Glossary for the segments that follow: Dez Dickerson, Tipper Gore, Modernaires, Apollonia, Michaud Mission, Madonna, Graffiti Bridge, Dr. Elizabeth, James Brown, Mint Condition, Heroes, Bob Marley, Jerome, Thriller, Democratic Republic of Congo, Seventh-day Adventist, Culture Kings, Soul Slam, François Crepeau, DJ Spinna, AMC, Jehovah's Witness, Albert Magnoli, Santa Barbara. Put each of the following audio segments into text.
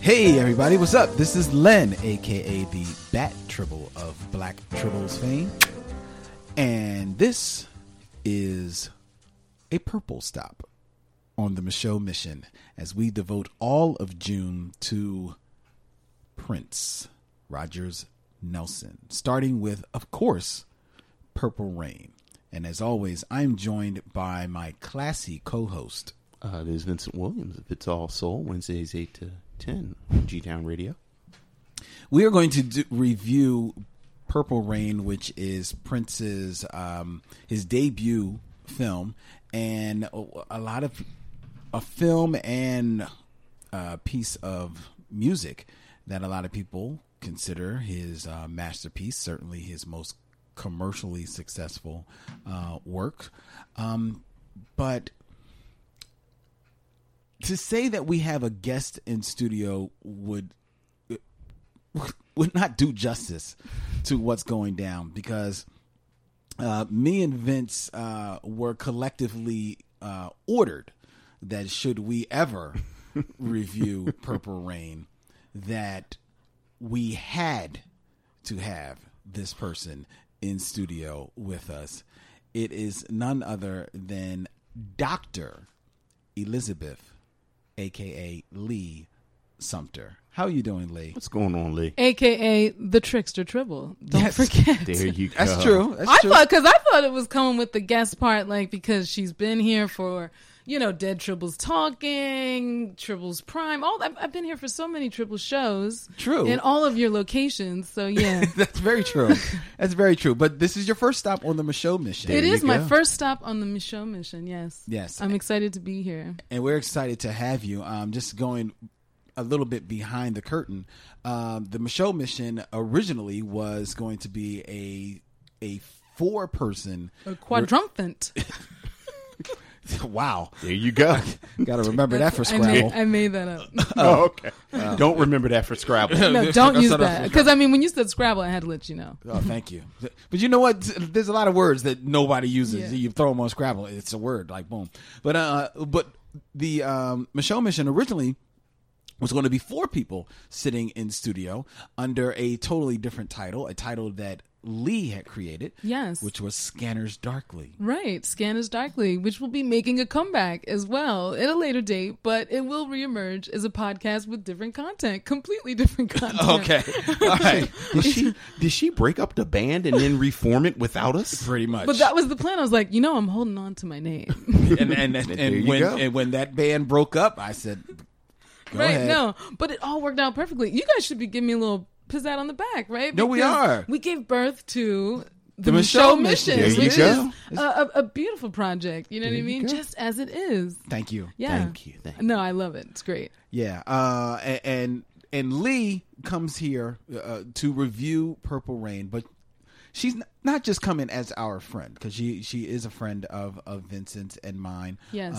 Hey everybody, what's up? This is Len, aka the Bat Tribble of Black Tribbles fame, and this is a purple stop on the Michaud Mission as we devote all of June to Prince Rogers Nelson, starting with, of course, Purple Rain. And as always, I'm joined by my classy co-host. There's Vincent Williams of It's All Soul, Wednesdays 8 to 10 on G-Town Radio. We are going to review Purple Rain, which is Prince's his debut film, and a piece of music that a lot of people consider his masterpiece, certainly his most commercially successful work. But to say that we have a guest in studio would not do justice to what's going down, because me and Vince were collectively ordered that should we ever review Purple Rain, that we had to have this person in studio with us. It is none other than Dr. Elizabeth, a.k.a. Lee Sumter. How are you doing, Lee? What's going on, Lee? A.k.a. the Trickster Tribble. Don't forget. There you go. That's true. I thought it was coming with the guest part, like, because she's been here for, you know, Dead Tribbles Talking, Tribbles Prime. I've been here for so many Tribble shows. True. In all of your locations. So, yeah. That's very true. That's very true. But this is your first stop on the Michaud Mission. It is my first stop on the Michaud Mission, yes. Yes. I'm excited to be here. And we're excited to have you. Just going a little bit behind the curtain, the Michaud Mission originally was going to be a four-person... A quadrumphant. Wow. There you go. Got to remember that for Scrabble. I made that up. Oh, okay. Don't remember that for Scrabble. No, don't use that. Because, I mean, when you said Scrabble, I had to let you know. Oh, thank you. But you know what? There's a lot of words that nobody uses. Yeah. You throw them on Scrabble. It's a word, like, boom. But the Michaud Mission originally was going to be four people sitting in studio under a totally different title, a title that Lee had created, yes, which was Scanners Darkly. Right, Scanners Darkly, which will be making a comeback as well at a later date, but it will reemerge as a podcast with different content, completely different content. Okay, all right. Did she break up the band and then reform it without us? Pretty much. But that was the plan. I was like, you know, I'm holding on to my name. and when that band broke up, I said, go ahead. No, but it all worked out perfectly. You guys should be giving me a little piss out on the back, right? No, because we are. We gave birth to the Michaud Mission. There you go. A beautiful project. You know what I mean? Just as it is. Thank you. Yeah. Thank you. No, I love it. It's great. Yeah. And Lee comes here to review Purple Rain, but she's not just coming as our friend, because she is a friend of Vincent's and mine. Yes.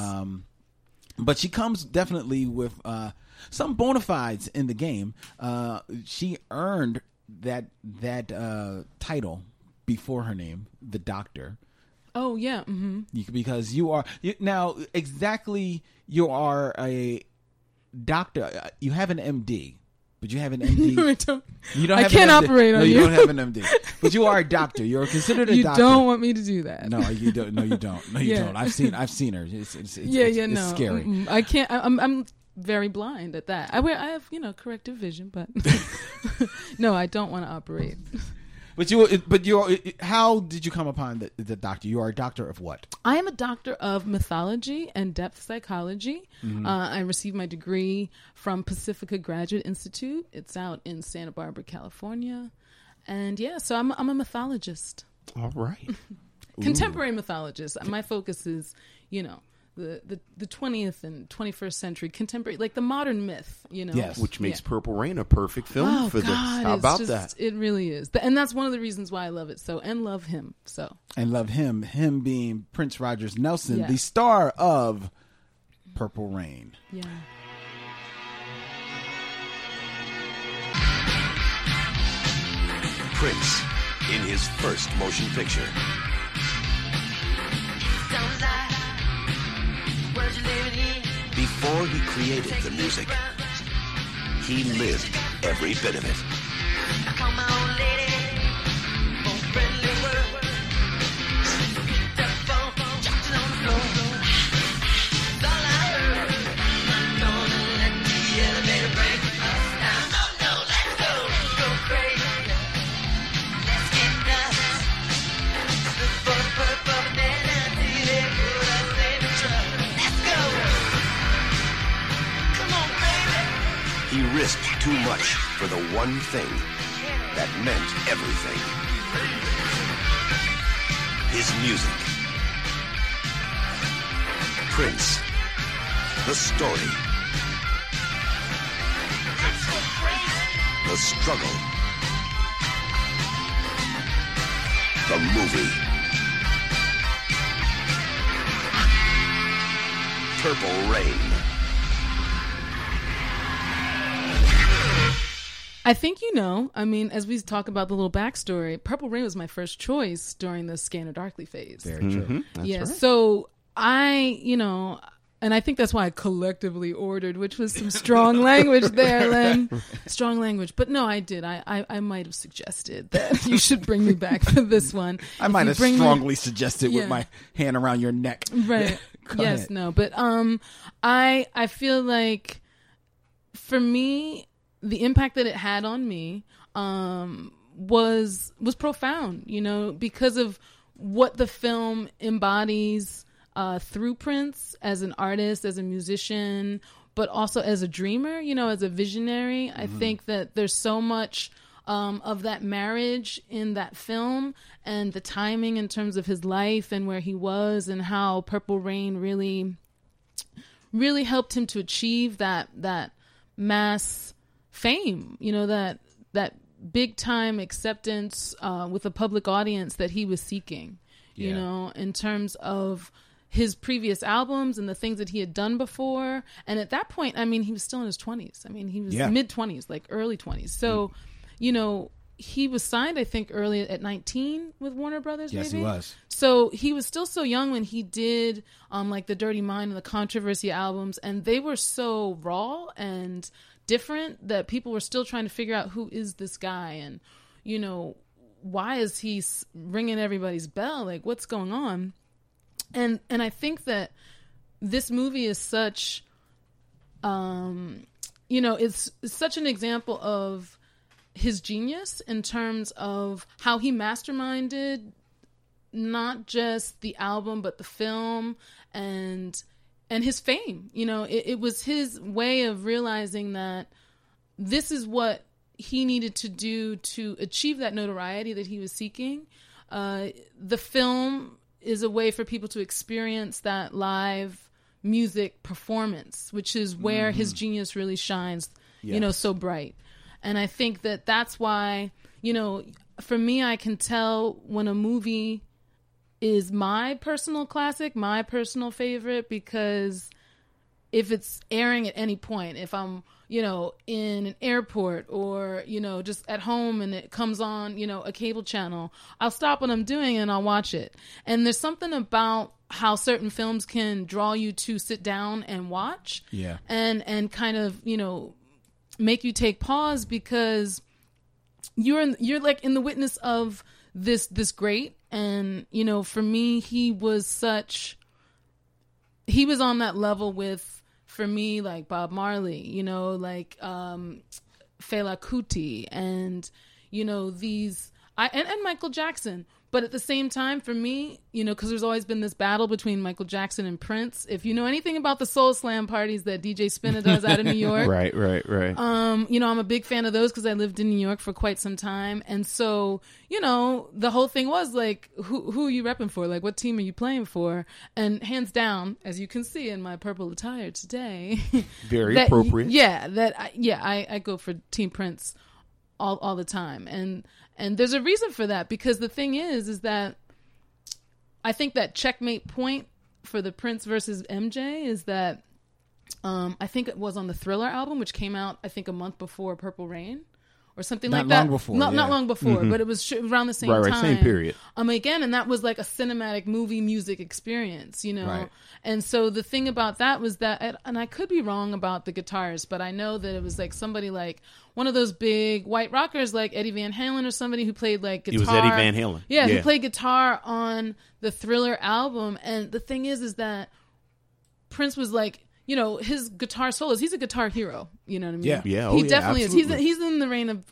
But she comes definitely with some bona fides in the game. She earned that title before her name, the Doctor. Oh yeah, mm-hmm. Because you are a doctor. You have an MD, but you have an MD. No, You don't have an MD. You don't have an MD, but you are a doctor. You're considered a doctor. You don't want me to do that. No, you don't. No, you don't. No, you don't. I've seen her. It's scary. Mm-mm. I can't. I'm very blind at that. I have, you know, corrective vision, but no, I don't want to operate. How did you come upon the doctor? You are a doctor of what? I am a doctor of mythology and depth psychology. Mm-hmm. I received my degree from Pacifica Graduate Institute. It's out in Santa Barbara, California. And yeah, so I'm a mythologist. All right. Contemporary mythologist. My focus is, you know, the 20th and 21st century contemporary, like the modern myth, you know. Yes, which makes Purple Rain a perfect film for this. How about that? It really is. And that's one of the reasons why I love it so, and love him so. And love him being Prince Rogers Nelson, the star of Purple Rain. Yeah. Prince in his first motion picture. Don't lie. Before he created the music, he he lived every bit of it. Come on, lady. He risked too much for the one thing that meant everything. His music. Prince. The story. The struggle. The movie. Purple Rain. I think you know. I mean, as we talk about the little backstory, Purple Rain was my first choice during the Scanner Darkly phase. Very true. Mm-hmm. That's right. So I, you know, and I think that's why I collectively ordered, which was some strong language there, Len. Strong language. But no, I did. I might have suggested that you should bring me back for this one. I might have strongly suggested with my hand around your neck. Right. Yes, ahead. No. But I feel like for me, the impact that it had on me was profound, you know, because of what the film embodies through Prince as an artist, as a musician, but also as a dreamer, you know, as a visionary. Mm-hmm. I think that there's so much of that marriage in that film, and the timing in terms of his life and where he was and how Purple Rain really helped him to achieve that mass fame, you know, that big time acceptance with a public audience that he was seeking, you know, in terms of his previous albums and the things that he had done before. And at that point, I mean, he was still in his 20s. I mean, he was mid 20s, like early 20s. So, you know, he was signed, I think, early at 19 with Warner Brothers. Yes, maybe? He was. So he was still so young when he did like the Dirty Mind and the Controversy albums, and they were so raw and different that people were still trying to figure out who is this guy, and you know, why is he ringing everybody's bell, like what's going on. And I think that this movie is such you know, it's such an example of his genius in terms of how he masterminded not just the album but the film and his fame. You know, it was his way of realizing that this is what he needed to do to achieve that notoriety that he was seeking. The film is a way for people to experience that live music performance, which is where his genius really shines, you know, so bright. And I think that that's why, you know, for me, I can tell when a movie is my personal classic, my personal favorite, because if it's airing at any point, if I'm, you know, in an airport or, you know, just at home and it comes on, you know, a cable channel, I'll stop what I'm doing and I'll watch it. And there's something about how certain films can draw you to sit down and watch and kind of, you know, make you take pause, because you're like in the witness of this great. And, you know, for me, he was on that level with, for me, like Bob Marley, you know, like Fela Kuti and, you know, and Michael Jackson. But at the same time, for me, you know, because there's always been this battle between Michael Jackson and Prince. If you know anything about the Soul Slam parties that DJ Spinna does out of New York. Right. You know, I'm a big fan of those because I lived in New York for quite some time. And so, you know, the whole thing was like, who are you repping for? Like, what team are you playing for? And hands down, as you can see in my purple attire today. Very appropriate. Yeah. I go for Team Prince all the time. And there's a reason for that, because the thing is that I think that checkmate point for the Prince versus MJ is that I think it was on the Thriller album, which came out, I think, a month before Purple Rain, or something like that. Not long before, mm-hmm. but it was around the same time. Same period. Again, and that was like a cinematic movie music experience, you know? Right. And so the thing about that was that, and I could be wrong about the guitarist, but I know that it was like somebody like one of those big white rockers like Eddie Van Halen or somebody who played like guitar. It was Eddie Van Halen. Yeah, who played guitar on the Thriller album. And the thing is that Prince was like, you know, his guitar solos, he's a guitar hero, you know what I mean? He definitely is. He's in the reign of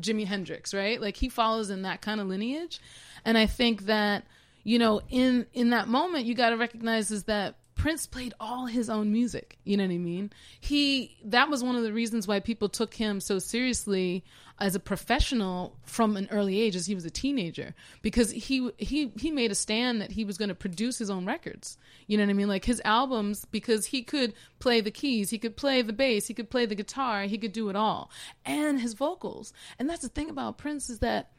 Jimi Hendrix, right? Like he follows in that kind of lineage. And I think that, you know, in that moment, you got to recognize is that Prince played all his own music. You know what I mean? That was one of the reasons why people took him so seriously as a professional from an early age, as he was a teenager, because he made a stand that he was going to produce his own records. You know what I mean? Like his albums, because he could play the keys, he could play the bass, he could play the guitar, he could do it all, and his vocals. And that's the thing about Prince is that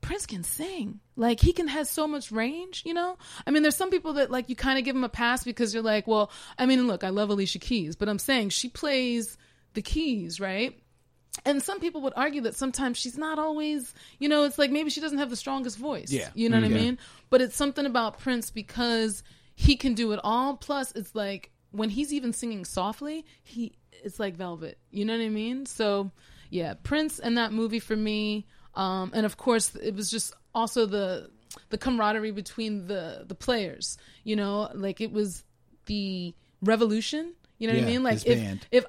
Prince can sing. Like he can has so much range, you know? I mean, there's some people that like you kind of give him a pass because you're like, well, I mean, look, I love Alicia Keys, but I'm saying she plays the keys, right? And some people would argue that sometimes she's not always, you know, it's like maybe she doesn't have the strongest voice. Yeah. You know what I mean? But it's something about Prince because he can do it all. Plus it's like when he's even singing softly, it's like velvet. You know what I mean? So yeah, Prince and that movie for me. And of course, it was just also the camaraderie between the players, you know, like it was the revolution, you know what I mean? Like if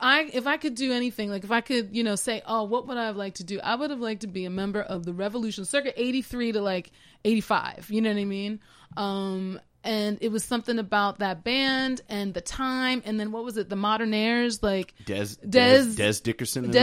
I could do anything, like if I could, you know, say, oh, what would I have liked to do? I would have liked to be a member of the revolution circa 83 to like 85, you know what I mean? And it was something about that band and the time, and then what was it? The Modernaires, like Dez Dickerson, and Dez Dickerson and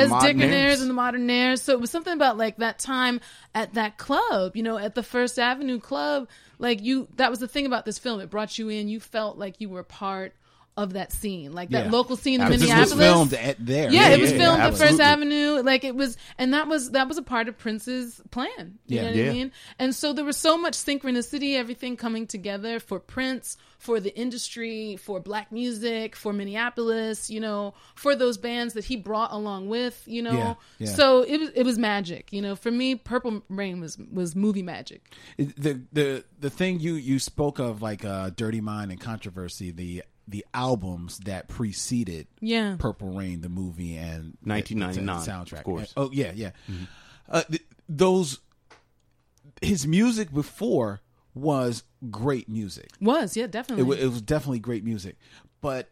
the Modernaires. So it was something about like that time at that club, you know, at the First Avenue Club. Like that was the thing about this film. It brought you in. You felt like you were part of that scene, like that local scene in Minneapolis. It was filmed at there. Yeah, it was filmed at First Avenue. Like it was, and that was a part of Prince's plan. You know what I mean? And so there was so much synchronicity, everything coming together for Prince, for the industry, for black music, for Minneapolis, you know, for those bands that he brought along with, you know. Yeah, yeah. So it was magic, you know. For me, Purple Rain was movie magic. The thing you spoke of, like Dirty Mind and Controversy, the albums that preceded Purple Rain, the movie, and 1999 soundtrack. Of course. Oh yeah, yeah. Mm-hmm. His music before was great music. Definitely. It was definitely great music, but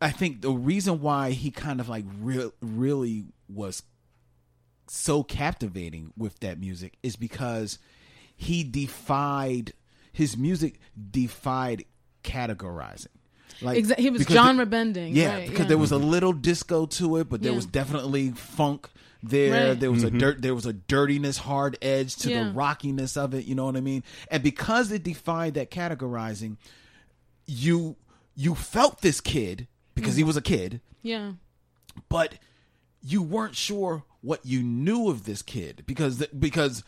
I think the reason why he kind of like really was so captivating with that music is because his music defied categorizing, like he was genre bending, because there was a little disco to it, but there was definitely funk there. Right. There was a dirtiness, hard edge to the rockiness of it. You know what I mean? And because it defied that categorizing, you felt this kid because he was a kid, but you weren't sure what you knew of this kid because.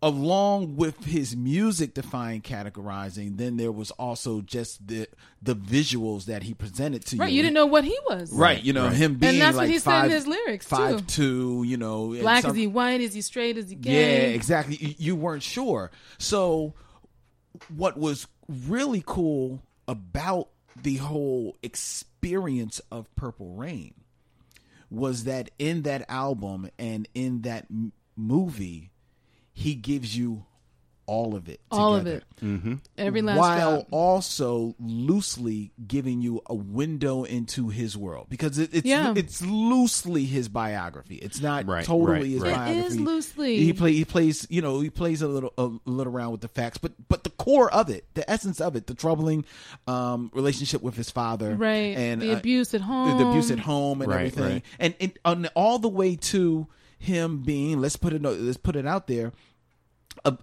Along with his music defying categorizing, then there was also just the visuals that he presented to you. Right, you didn't know what he was. Right, you know, him being like 5'2", and that's like what he said in his lyrics, too. 5'2", you know. Black, is he white, is he straight, is he gay? Yeah, exactly. You weren't sure. So what was really cool about the whole experience of Purple Rain was that in that album and in that movie... he gives you all of it. All together. Of it. Mm-hmm. Every last while drop. Also loosely giving you a window into his world. Because it's loosely his biography. It's not totally his biography. It is loosely. He plays a little around with the facts, but the core of it, the essence of it, the troubling relationship with his father. Right. And the abuse at home. The abuse at home and everything. Right. And all the way to him being, let's put it out there,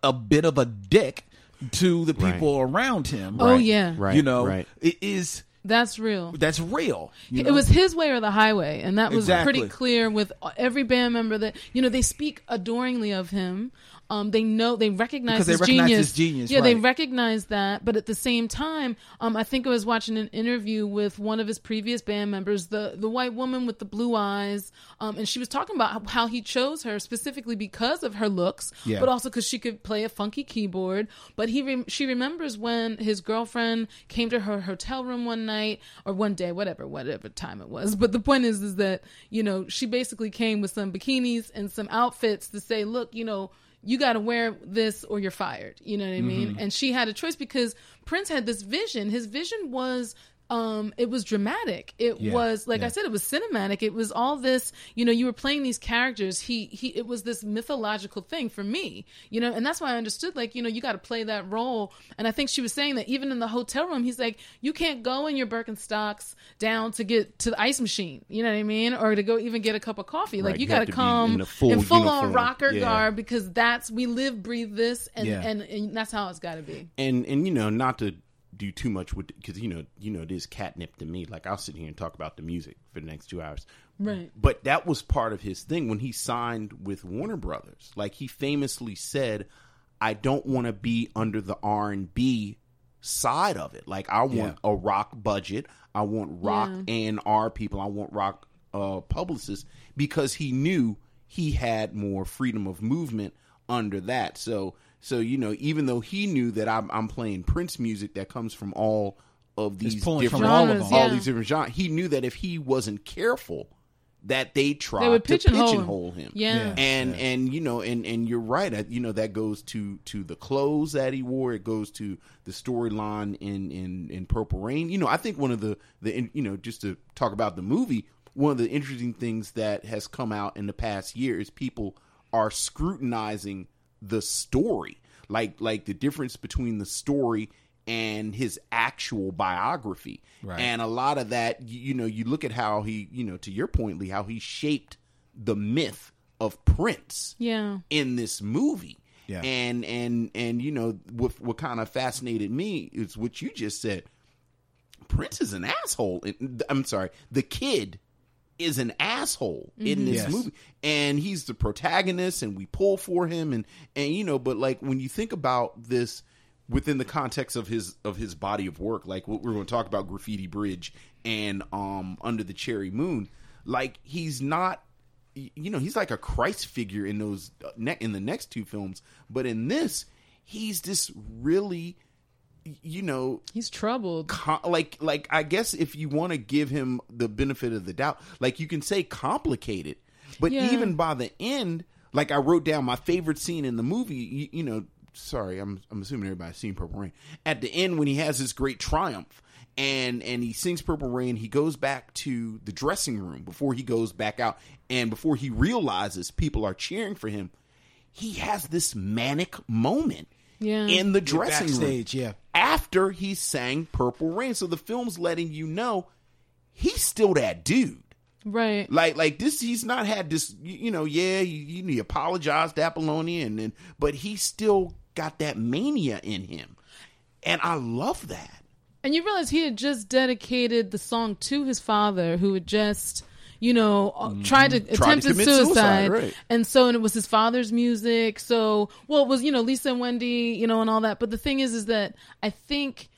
a bit of a dick to the people around him. Oh yeah, right. You know, it is. That's real. That's real. You know? It was his way or the highway, and that was pretty clear with every band member that, you know, they speak adoringly of him. They recognize his genius. Yeah, right. They recognize that. But at the same time, I think I was watching an interview with one of his previous band members, the white woman with the blue eyes, and she was talking about how he chose her specifically because of her looks, but also because she could play a funky keyboard. But she remembers when his girlfriend came to her hotel room one night or one day, whatever time it was. But the point is that, you know, she basically came with some bikinis and some outfits to say, look, you know, you got to wear this or you're fired. You know what I mean? Mm-hmm. And she had a choice because Prince had this vision. His vision was, it was dramatic. It was, like I said, it was cinematic. It was all this, you know, you were playing these characters. It was this mythological thing for me, you know, and that's why I understood, like, you know, you got to play that role. And I think she was saying that even in the hotel room, he's like, you can't go in your Birkenstocks down to get to the ice machine, you know what I mean? Or to go even get a cup of coffee. Like, you got to come in full on rocker garb because that's, we live, breathe this. And that's how it's got to be. And, you know, not to do too much with, because you know it is catnip to me. Like, I'll sit here and talk about the music for the next 2 hours, right? But that was part of his thing when he signed with Warner Brothers. Like, he famously said, I don't want to be under the R&B side of it. Like, I want a rock budget, I want rock A&R people, I want rock publicists, because he knew he had more freedom of movement under that. So, you know, even though he knew that I'm playing Prince music that comes from all of these different genres, he knew that if he wasn't careful, that they would pigeonhole him. Yeah. And you know, and you're right. You know, that goes to the clothes that he wore. It goes to the storyline in Purple Rain. You know, I think one of the you know, just to talk about the movie, one of the interesting things that has come out in the past year is people are scrutinizing the story, like the difference between the story and his actual biography. Right. And a lot of that, you know, you look at how he, you know, to your point, Lee, how he shaped the myth of Prince in this movie. Yeah. And you know, what kind of fascinated me is what you just said. Prince is an asshole. I'm sorry, the kid is an asshole in this movie, and he's the protagonist, and we pull for him, and you know, but like when you think about this within the context of his body of work, like what we're going to talk about, Graffiti Bridge and Under the Cherry Moon, like he's not, you know, he's like a Christ figure in those in the next two films, but in this, he's this really, you know, he's troubled. Like I guess if you want to give him the benefit of the doubt, like you can say complicated, but even by the end, like I wrote down my favorite scene in the movie. You know, sorry, I'm assuming everybody's seen Purple Rain. At the end, when he has this great triumph and he sings Purple Rain, he goes back to the dressing room before he goes back out, and before he realizes people are cheering for him, he has this manic moment. Yeah. In the dressing room, after he sang Purple Rain. So the film's letting you know he's still that dude, right? Like this, he's not had this. You know, he apologized to Apollonia, and then, but he still got that mania in him, and I love that. And you realize he had just dedicated the song to his father, who had just, you know, attempted suicide. Right. And it was his father's music. So, well, it was, you know, Lisa and Wendy, you know, and all that. But the thing is that I think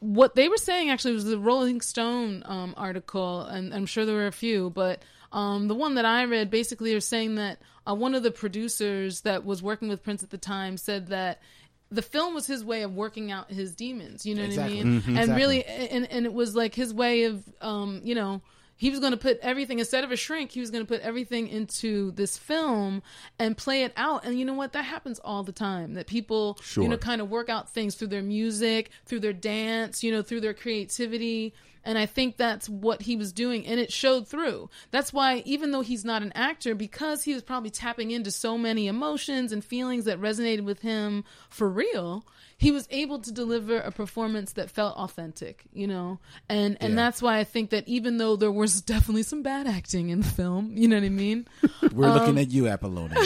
what they were saying actually was the Rolling Stone article, and I'm sure there were a few, but the one that I read basically are saying that one of the producers that was working with Prince at the time said that the film was his way of working out his demons, you know what I mean? Mm-hmm, and really, and it was like his way of, you know, he was going to put everything, instead of a shrink, he was going to put everything into this film and play it out. And you know what? That happens all the time, that people, you know, kind of work out things through their music, through their dance, you know, through their creativity. And I think that's what he was doing. And it showed through. That's why, even though he's not an actor, because he was probably tapping into so many emotions and feelings that resonated with him for real, he was able to deliver a performance that felt authentic, you know? And that's why I think that even though there was definitely some bad acting in the film, you know what I mean? We're looking at you, Apollonia.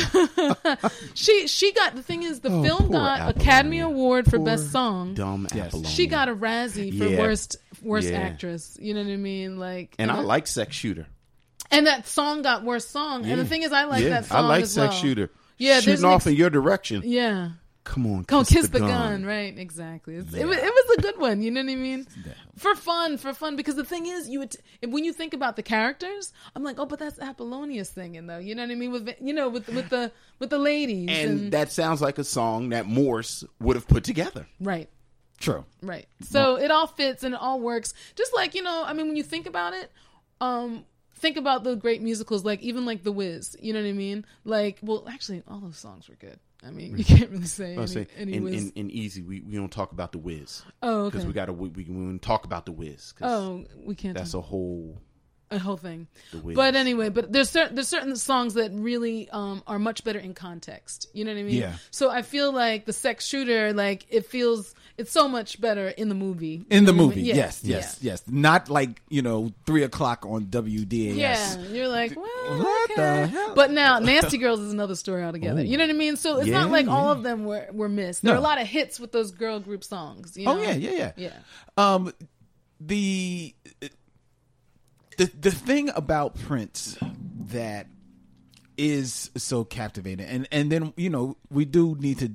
She got, the thing is, the film got Apollonia. Academy Award for Best Song. Dumb Apollonia. She got a Razzie for Worst Actress, you know what I mean? Like, and I like Sex Shooter. And that song got Worst Song. Yeah. And the thing is, I like that song as well. I like Sex Shooter. yeah, shooting off in your direction. Yeah. Come on, kiss the gun. Right, exactly. Yeah. It was a good one. You know what I mean? Yeah. For fun. Because the thing is, when you think about the characters, I'm like, oh, but that's Apollonia singing, though. You know what I mean? With the ladies. And that sounds like a song that Morse would have put together. Right. True. Right. So it all fits and it all works. Just like, when you think about it, think about the great musicals, like even like The Wiz. You know what I mean? Like, well, actually, all those songs were good. I mean, you can't really say any Wiz. And Easy, we don't talk about The Wiz. Oh, okay. Because we talk about The Wiz. Oh, we can't. That's a whole thing. The Wiz. But anyway, there's certain songs that really are much better in context. You know what I mean? Yeah. So I feel like the sex shooter, like it's so much better in the movie. Yes. Not like 3:00 on WDAS. Yeah, you're like, well, what the hell? But now Nasty Girls is another story altogether. Ooh. You know what I mean? So it's not like all of them were missed. There are a lot of hits with those girl group songs. You know? Oh yeah. The thing about Prince that is so captivating, and then we do need to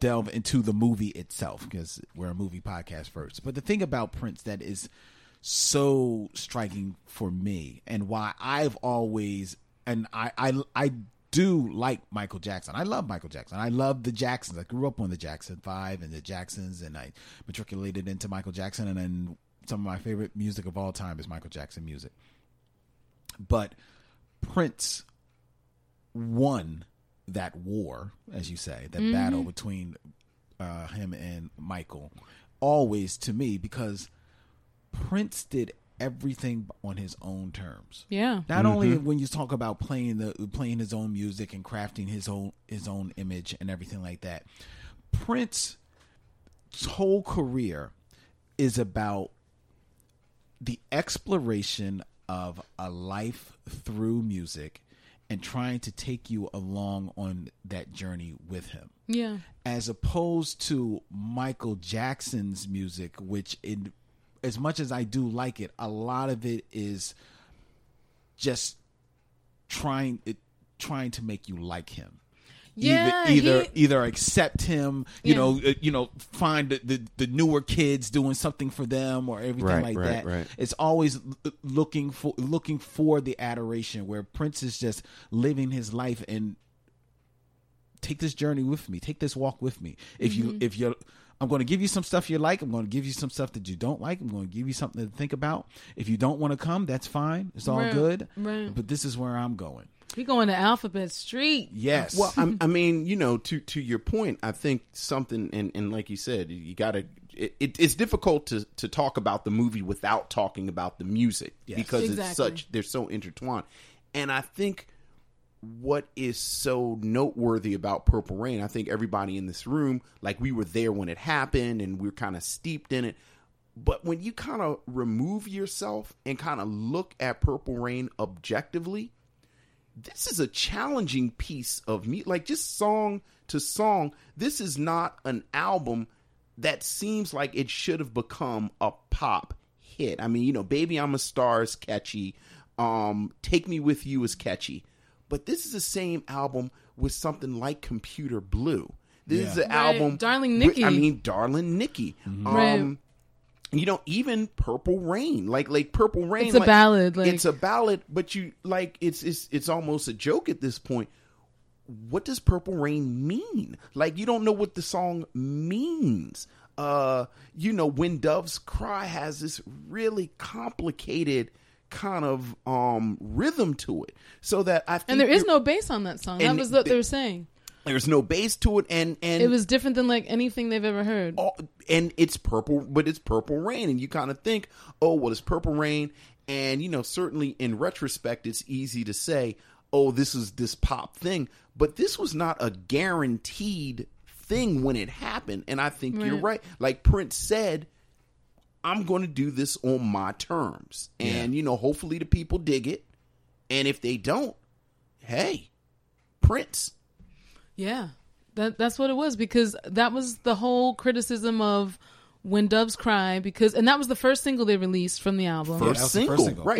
delve into the movie itself because we're a movie podcast first. But the thing about Prince that is so striking for me, and why I've always I do like Michael Jackson. I love Michael Jackson. I love the Jacksons. I grew up on the Jackson 5 and the Jacksons, and I matriculated into Michael Jackson, and then some of my favorite music of all time is Michael Jackson music. But Prince won that war, as you say, that battle between him and Michael, always to me, because Prince did everything on his own terms. Yeah. Not only when you talk about playing his own music and crafting his own image and everything like that. Prince's whole career is about the exploration of a life through music and trying to take you along on that journey with him. Yeah. As opposed to Michael Jackson's music, which, as much as I do like it, a lot of it is just trying to make you like him. Yeah, either accept him, find the newer kids doing something for them or everything that. Right. It's always looking for the adoration, where Prince is just living his life and take this journey with me, take this walk with me. I'm going to give you some stuff you like. I'm going to give you some stuff that you don't like. I'm going to give you something to think about. If you don't want to come, that's fine. It's all good. Right. But this is where I'm going. We going to Alphabet Street. Yes. Well, to your point, I think something, and like you said, you got to. It's difficult to talk about the movie without talking about the music because they're so intertwined. And I think what is so noteworthy about Purple Rain, I think everybody in this room, like we were there when it happened, and we were kind of steeped in it. But when you kind of remove yourself and kind of look at Purple Rain objectively, this is a challenging piece of me, like just song to song. This is not an album that seems like it should have become a pop hit. I mean, Baby I'm a Star is catchy. Take Me With You is catchy. But this is the same album with something like Computer Blue. This is an album. Darling Nikki. Darling Nikki. Mm-hmm. Even Purple Rain, like Purple Rain, it's a ballad. It's a ballad, but it's almost a joke at this point. What does Purple Rain mean? Like, you don't know what the song means. When Doves Cry has this really complicated kind of rhythm to it, so that I think, and there is no bass on that song. That was what they were saying. There's no bass to it, and it was different than like anything they've ever heard. And it's purple, but it's Purple Rain, and you kind of think, oh, well, it's Purple Rain, and certainly in retrospect, it's easy to say, oh, this is this pop thing, but this was not a guaranteed thing when it happened, and I think you're right. Like Prince said, I'm going to do this on my terms, and hopefully the people dig it, and if they don't, hey, Prince. Yeah, that's what it was, because that was the whole criticism of When Doves Cry, because, and that was the first single they released from the album. Right. It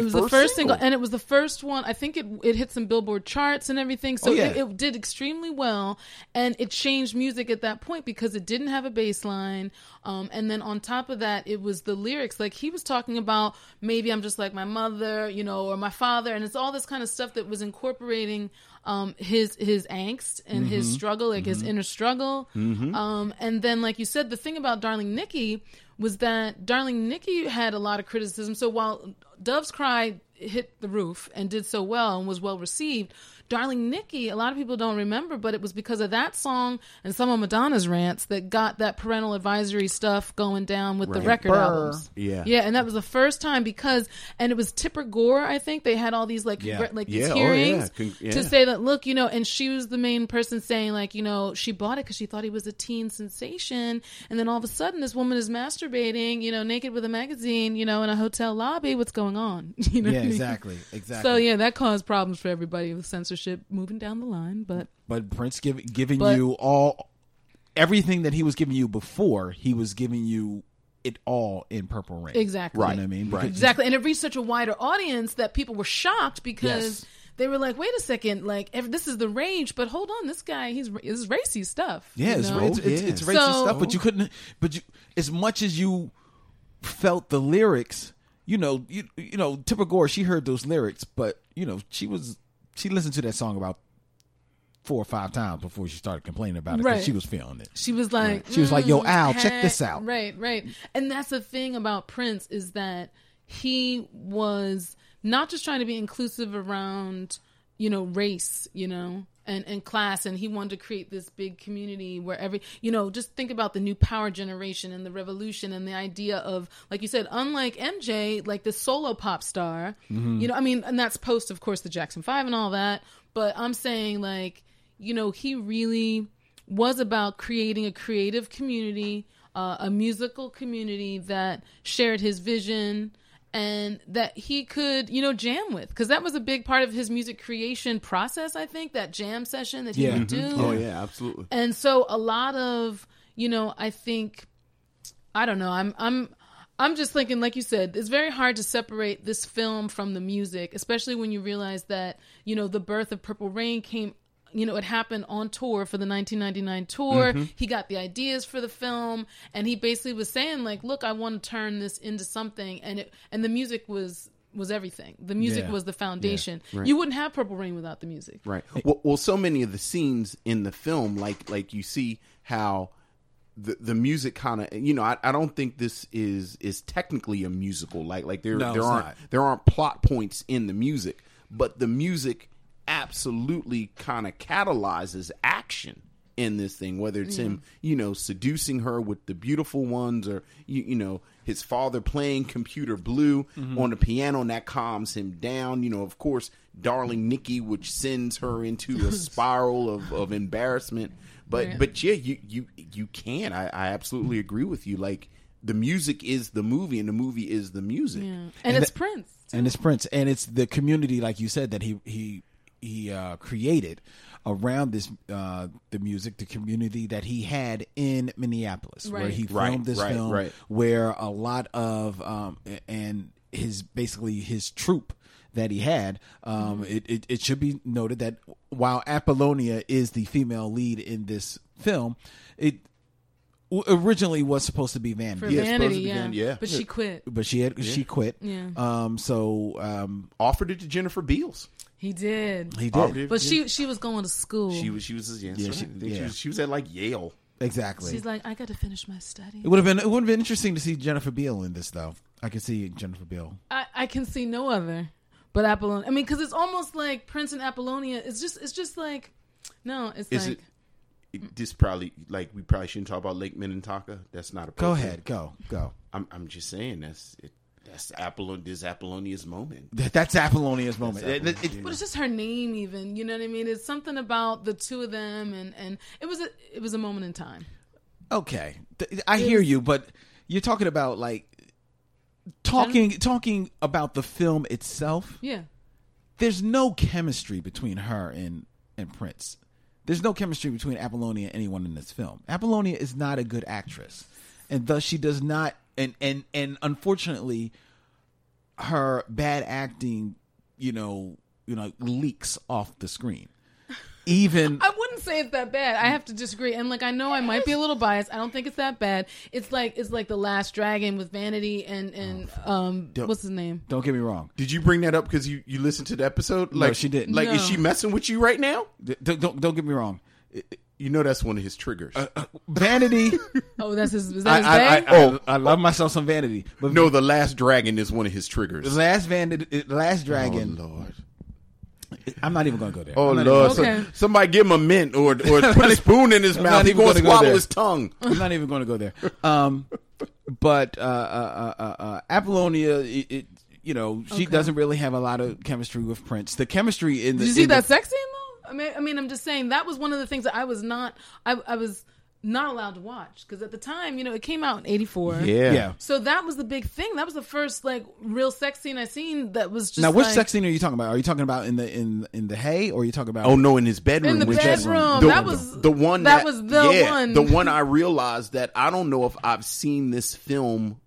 was the first single, and it was the first one. I think it hit some Billboard charts and everything, so it did extremely well, and it changed music at that point because it didn't have a bass line, and then on top of that, it was the lyrics. Like, he was talking about, maybe I'm just like my mother, you know, or my father, and it's all this kind of stuff that was incorporating his angst and his struggle, like his inner struggle. And then, like you said, the thing about Darling Nikki was that Darling Nikki had a lot of criticism. So while Doves Cry hit the roof and did so well and was well received, Darling Nikki, a lot of people don't remember, but it was because of that song and some of Madonna's rants that got that parental advisory stuff going down with the record albums. Yeah, and that was the first time, because, and it was Tipper Gore, I think, they had all these these hearings to say that, look, you know, and she was the main person saying, like, you know, she bought it because she thought he was a teen sensation, and then all of a sudden this woman is masturbating, you know, naked with a magazine, you know, in a hotel lobby. What's going on? You know? Yeah, exactly. So yeah, that caused problems for everybody with censorship moving down the line, but Prince giving you everything that he was giving you before, he was giving you it all in Purple Rain. Exactly. Right. You know what I mean? Right. Exactly. And it reached such a wider audience that people were shocked because they were like, wait a second, like, this is the rage, but hold on, this guy, it's racy stuff. Yeah, it's racy stuff, but you couldn't, as much as you felt the lyrics, you know, Tipper Gore, she heard those lyrics, but, you know, she listened to that song about 4 or 5 times before she started complaining about it, because she was feeling it. She was like... She was like, yo, Al, check this out. Right. And that's the thing about Prince, is that he was not just trying to be inclusive around, you know, race, you know, and class, and he wanted to create this big community where you know, just think about the new power generation and the revolution and the idea of, like you said, unlike MJ, like this solo pop star, you know, I mean, and that's post, of course, the Jackson 5 and all that, but I'm saying, like, you know, he really was about creating a creative community, a musical community that shared his vision and that he could, you know, jam with. Because that was a big part of his music creation process, I think, that jam session that he would do. Oh, yeah, absolutely. And so a lot of, you know, I think, I don't know, I'm just thinking, like you said, it's very hard to separate this film from the music, especially when you realize that, you know, the birth of Purple Rain came, you know, it happened on tour for the 1999 tour. He got the ideas for the film, and he basically was saying, like, look, I want to turn this into something, and the music was everything. The music was the foundation. Yeah, right. You wouldn't have Purple Rain without the music. Right. Well, so many of the scenes in the film, like you see how the music kind of, you know, I don't think this is technically a musical. Like there aren't plot points in the music, but the music absolutely kind of catalyzes action in this thing, whether it's him, you know, seducing her with the beautiful ones, or you know, his father playing Computer Blue on the piano, and that calms him down. You know, of course, Darling Nikki, which sends her into a spiral of embarrassment. But yeah, you can. I absolutely agree with you. Like, the music is the movie, and the movie is the music, and it's Prince, too. And it's Prince, and it's the community, like you said, that he created around this the music, the community that he had in Minneapolis, where he filmed this film, where a lot of and his troupe that he had. It should be noted that while Apollonia is the female lead in this film, it originally was supposed to be Vanity. But she quit. She quit. Yeah. So offered it to Jennifer Beals. He did. But she was going to school. She was at like Yale. Exactly. She's like, I got to finish my study. It would have been interesting to see Jennifer Beal in this, though. I can see Jennifer Beal. I can see no other but Apollonia. I mean, because it's almost like Prince and Apollonia. It's just like, no, it's is like. This probably, like, we probably shouldn't talk about Lake Minnetonka. That's not a problem. Go ahead. Go. I'm just saying that's it. That's Apollonia's moment. That's Apollonia's moment. But it's just her name, even. You know what I mean? It's something about the two of them, and it was a moment in time. Okay, I hear you, but you're talking about, like, talking about the film itself. Yeah, there's no chemistry between her and Prince. There's no chemistry between Apollonia and anyone in this film. Apollonia is not a good actress. and thus she does not. And unfortunately, her bad acting, you know, leaks off the screen. Even I wouldn't say it's that bad. I have to disagree. And like, I know I might be a little biased. I don't think it's that bad. It's like The Last Dragon with Vanity and what's his name? Don't get me wrong. Did you bring that up because you listened to the episode? Like, no, she didn't. Like, is she messing with you right now? Don't get me wrong. You know that's one of his triggers. Vanity. Oh, that's his. Is that his bag? I love myself some Vanity. But no, The Last Dragon is one of his triggers. The Last Dragon. Oh Lord. I'm not even going to go there. Oh, Lord. Okay. Somebody give him a mint or put a spoon in his mouth. He's going to swallow his tongue. I'm not even going to go there. But Apollonia, she doesn't really have a lot of chemistry with Prince. The chemistry in the... Did you see that sex scene, though? I mean, I'm just saying that was one of the things that I was not allowed to watch, because at the time, it came out in 1984. Yeah. So that was the big thing. That was the first real sex scene I seen. That was just now. Which sex scene are you talking about? Are you talking about in the hay, or are you talking about? Oh no, in his bedroom. In the bedroom. That was the one. That was the one. The one I realized that I don't know if I've seen this film.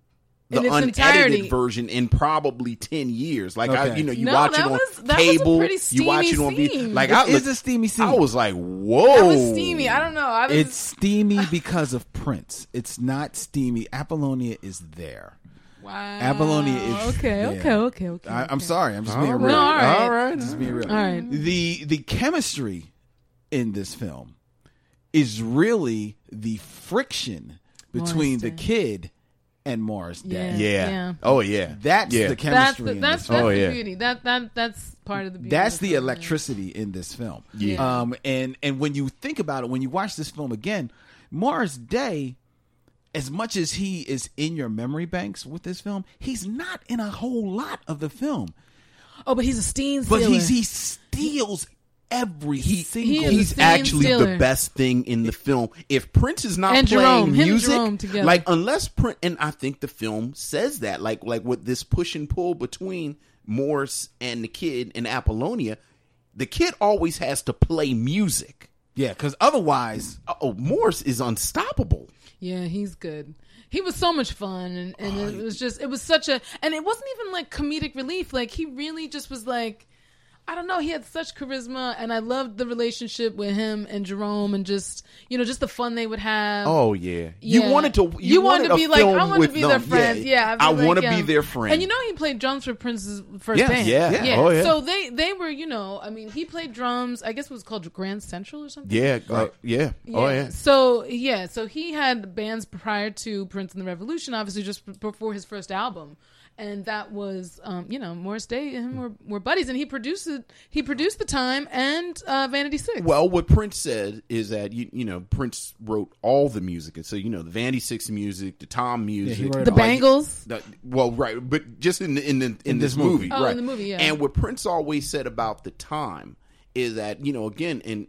The unedited version in probably 10 years. Like, okay. Watch it on cable. You watch it on TV. Like, it's a steamy scene. I was like, whoa, that was steamy. I don't know. It's steamy because of Prince. It's not steamy. Apollonia is there. Wow. Apollonia is okay. I'm sorry. I'm just being real. No, all right. Just being real. All right. The chemistry in this film is really the friction between the kid and Morris Day. Yeah. Oh, yeah. That's the chemistry in this film. That's the beauty. That's part of the beauty. That's the electricity in this film. Yeah. And when you think about it, when you watch this film again, Morris Day, as much as he is in your memory banks with this film, he's not in a whole lot of the film. Oh, but he's a scene stealer. But he steals he's actually the best thing in the film. If Prince is not playing music, like unless Prince, and I think the film says that, like with this push and pull between Morris and the kid in Apollonia, the kid always has to play music. Yeah, because otherwise, Morris is unstoppable. Yeah, he's good. He was so much fun, and it was such it wasn't even like comedic relief. Like, he really just was like, I don't know. He had such charisma, and I loved the relationship with him and Jerome, and just just the fun they would have. Oh yeah, you wanted to be like, I want to be their friends. Yeah, I want to be their friend. And he played drums for Prince's first band. Yeah. Oh, yeah. So they were, he played drums. I guess it was called Grand Central or something. Yeah, yeah. Oh yeah. So he had bands prior to Prince and the Revolution, obviously just before his first album. And that was, Morris Day and him were buddies, and he produced The Time and Vanity Six. Well, what Prince said is that Prince wrote all the music, and so the Vanity Six music, the Tom music, the Bangles. But just in this movie, right? In the movie, yeah. And what Prince always said about The Time is that again in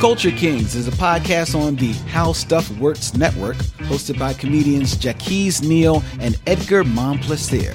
Culture Kings is a podcast on the How Stuff Works Network, hosted by comedians Jacques Neal and Edgar Monplaisir.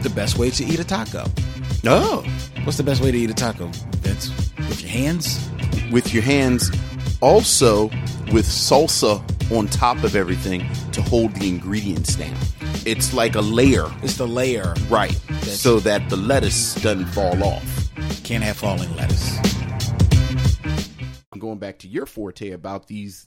the best way to eat a taco. Oh, what's the best way to eat a taco, Vince? With your hands? With your hands. Also, with salsa on top of everything to hold the ingredients down. It's like a layer. It's the layer. Right. So that the lettuce doesn't fall off. Can't have falling lettuce. Going back to your forte about these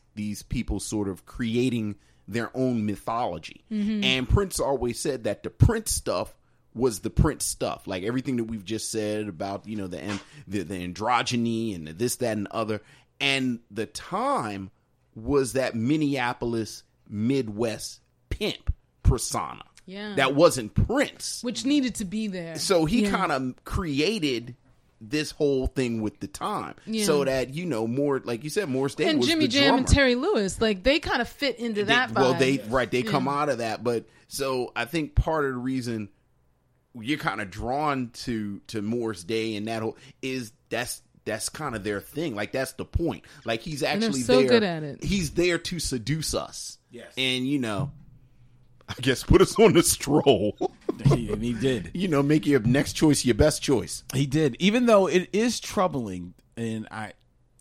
people sort of creating their own mythology. Mm-hmm. And Prince always said that the Prince stuff was the Prince stuff. Like everything that we've just said about, the androgyny and the this, that, and the other. And The Time was that Minneapolis Midwest pimp persona. Yeah. That wasn't Prince. Which needed to be there. So he kind of created this whole thing with the time, so that, you know, more like you said, Morris Day and Jimmy Jam and Terry Lewis, like they kind of fit into that vibe. Well, they come out of that, but so I think part of the reason you're kind of drawn to Morris Day and that whole is that's kind of their thing. Like that's the point. Like he's actually so good at it. He's there to seduce us. Yes, and you know. I guess put us on the stroll. And he did. You know, make your next choice your best choice. He did. Even though it is troubling, and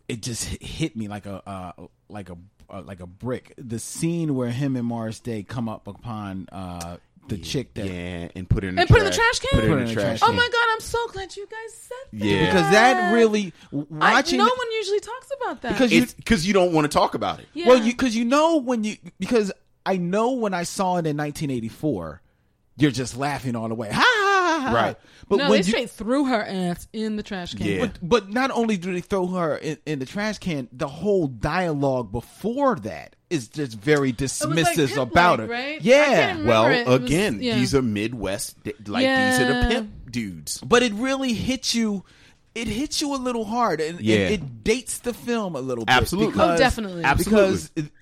it just hit me like a brick. The scene where him and Morris Day come up upon the chick that and put it in the trash can. Oh my God! I'm so glad you guys said that. Yeah, because that really watching. No one usually talks about that because you don't want to talk about it. Yeah. Well, because I know when I saw it in 1984, you're just laughing all the way. Ha ha ha! Right. But no, they straight threw her ass in the trash can. Yeah. But not only do they throw her in the trash can, the whole dialogue before that is just very dismissive about it. Right? Yeah. These are Midwest, these are the pimp dudes. But it really hits you. It hits you a little hard, and it dates the film a little bit. Absolutely. Definitely. Absolutely. Because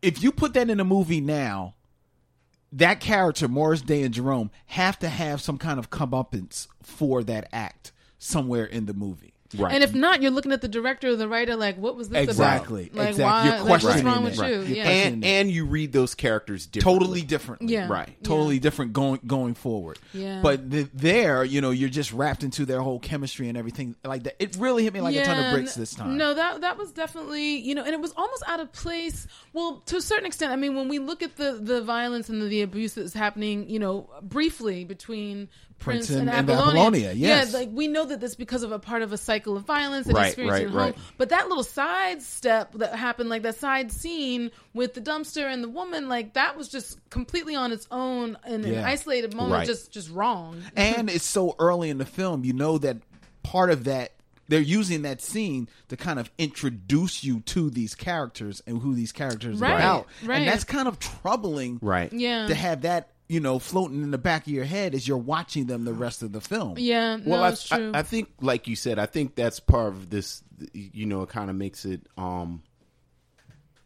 if you put that in a movie now, that character, Morris Day and Jerome, have to have some kind of comeuppance for that act somewhere in the movie. Right. And if not, you're looking at the director or the writer like, what was this about? Like, why? You're questioning what's wrong with you? Yeah. And you read those characters differently. Totally differently. Yeah. Right. Totally different going forward. Yeah. But you're just wrapped into their whole chemistry and everything like that. It really hit me like a ton of bricks this time. No, that was definitely, and it was almost out of place. Well, to a certain extent, I mean, when we look at the violence and the abuse that's happening, briefly between Prince and Apollonia. Yes. Yeah, like we know that that's because of a part of a cycle of violence that experienced at home. But that little sidestep that happened, like that side scene with the dumpster and the woman, like that was just completely on its own in an isolated moment, just wrong. And it's so early in the film, that part of that they're using that scene to kind of introduce you to these characters and who these characters are about. Right. And that's kind of troubling to have that floating in the back of your head as you're watching them the rest of the film. Yeah, well, that's true. I think, like you said, I think that's part of this, it kind of makes it,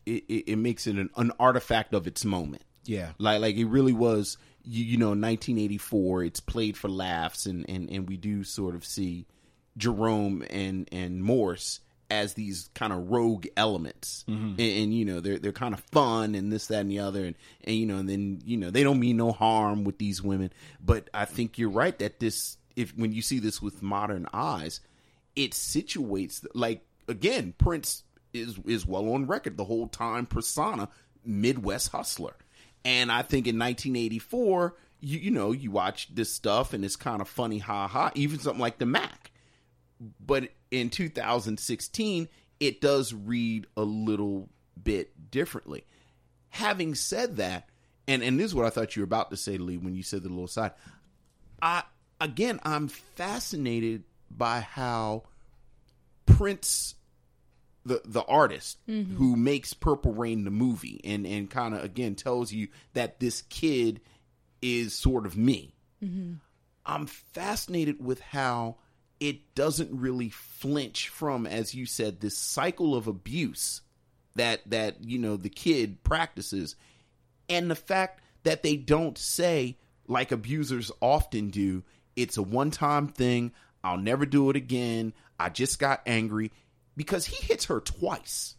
it makes it an artifact of its moment. Yeah. Like it really was, 1984, it's played for laughs, and we do sort of see Jerome and Morse as these kind of rogue elements, and they're kind of fun and this, that, and the other, and then they don't mean no harm with these women. But I think you're right that this, when you see this with modern eyes, it situates, like, again, Prince is well on record the whole time persona Midwest hustler, and I think in 1984, you watch this stuff and it's kind of funny, ha ha, even something like the Mac. But in 2016, it does read a little bit differently. Having said that, and this is what I thought you were about to say, Lee, when you said the little side. I'm fascinated by how Prince, the artist who makes Purple Rain the movie, and kind of, again, tells you that this kid is sort of me. Mm-hmm. I'm fascinated with how it doesn't really flinch from, as you said, this cycle of abuse that the kid practices, and the fact that they don't say, like abusers often do, it's a one-time thing, I'll never do it again, I just got angry, because he hits her twice.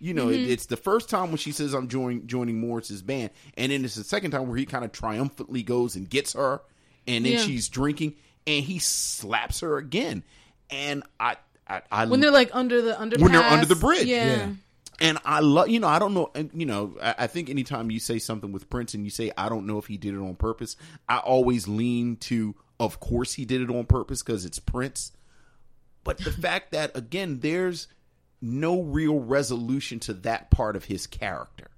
Yeah. It's the first time when she says, I'm joining Morris's band, and then it's the second time where he kind of triumphantly goes and gets her, and then she's drinking, and he slaps her again, and I when they're like under the bridge, and I love, I don't know, and I think anytime you say something with Prince and you say I don't know if he did it on purpose, I always lean to, of course he did it on purpose because it's Prince, but the fact that, again, there's no real resolution to that part of his character.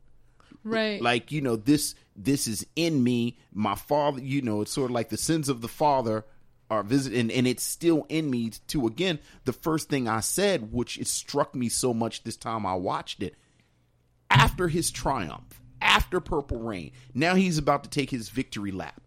Right. Like, this is in me. My father, it's sort of like the sins of the father are visited, and it's still in me too. Again, the first thing I said, which it struck me so much this time I watched it, after his triumph, after Purple Rain, now he's about to take his victory lap.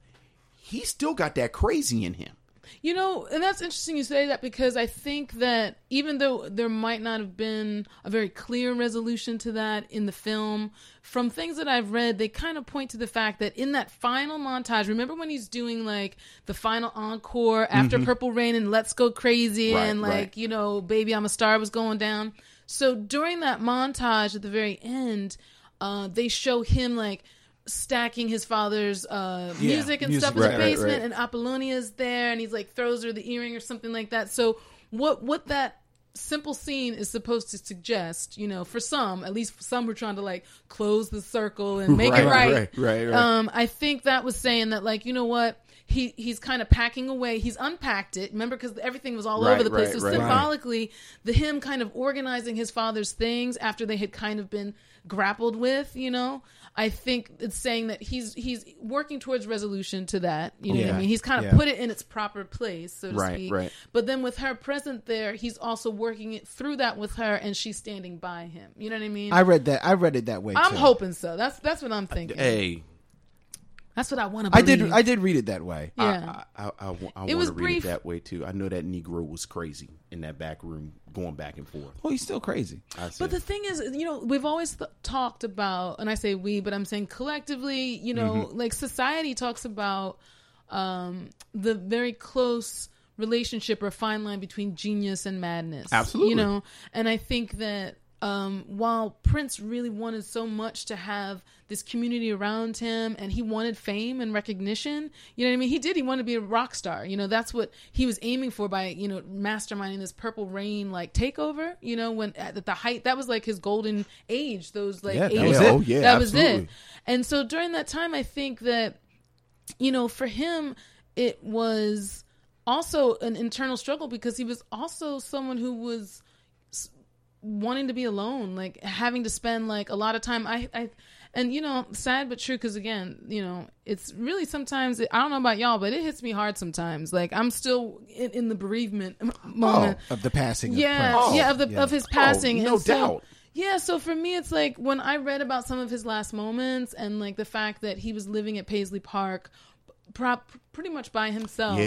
He's still got that crazy in him. You know, and that's interesting you say that, because I think that even though there might not have been a very clear resolution to that in the film, from things that I've read, they kind of point to the fact that in that final montage, remember when he's doing like the final encore after Purple Rain and Let's Go Crazy, right, and like, you know, Baby I'm a Star was going down. So during that montage at the very end, they show him like stacking his father's music and stuff in the basement, and Apollonia's there, and he's like throws her the earring or something like that. So what that simple scene is supposed to suggest, you know, for some, at least for some who are trying to like close the circle and make it right. I think that was saying that, like, you know what, he's kind of packing away. He's unpacked it. Remember, because everything was all over the place. So symbolically, the him kind of organizing his father's things after they had kind of been grappled with, you know, I think it's saying that he's working towards resolution to that. You know what I mean? He's kind of put it in its proper place, so to speak. But then with her present there, he's also working it through that with her, and she's standing by him. You know what I mean? I read it that way. I'm hoping so. That's what I'm thinking. Hey. That's what I want to believe. I did read it that way. Yeah. I want to read it that way, too. I know that Negro was crazy in that back room going back and forth. Well, he's still crazy. But the thing is, you know, we've always talked about, and I say we, but I'm saying collectively, you know, like society talks about the very close relationship or fine line between genius and madness. Absolutely. You know, and I think that while Prince really wanted so much to have this community around him, and he wanted fame and recognition, you know what I mean? He wanted to be a rock star. You know, that's what he was aiming for by, you know, masterminding this Purple Rain, like, takeover, you know, when at the height, that was like his golden age, those like 80s. That was it. And so during that time, I think that, you know, for him, it was also an internal struggle, because he was also someone who was wanting to be alone, like having to spend like a lot of time. I and, you know, sad but true, because again, you know, it's really sometimes I don't know about y'all, but it hits me hard sometimes. Like, I'm still in the bereavement moment of the passing. Of his passing. No doubt. Yeah, so for me, it's like when I read about some of his last moments, and like the fact that he was living at Paisley Park, pretty much by himself,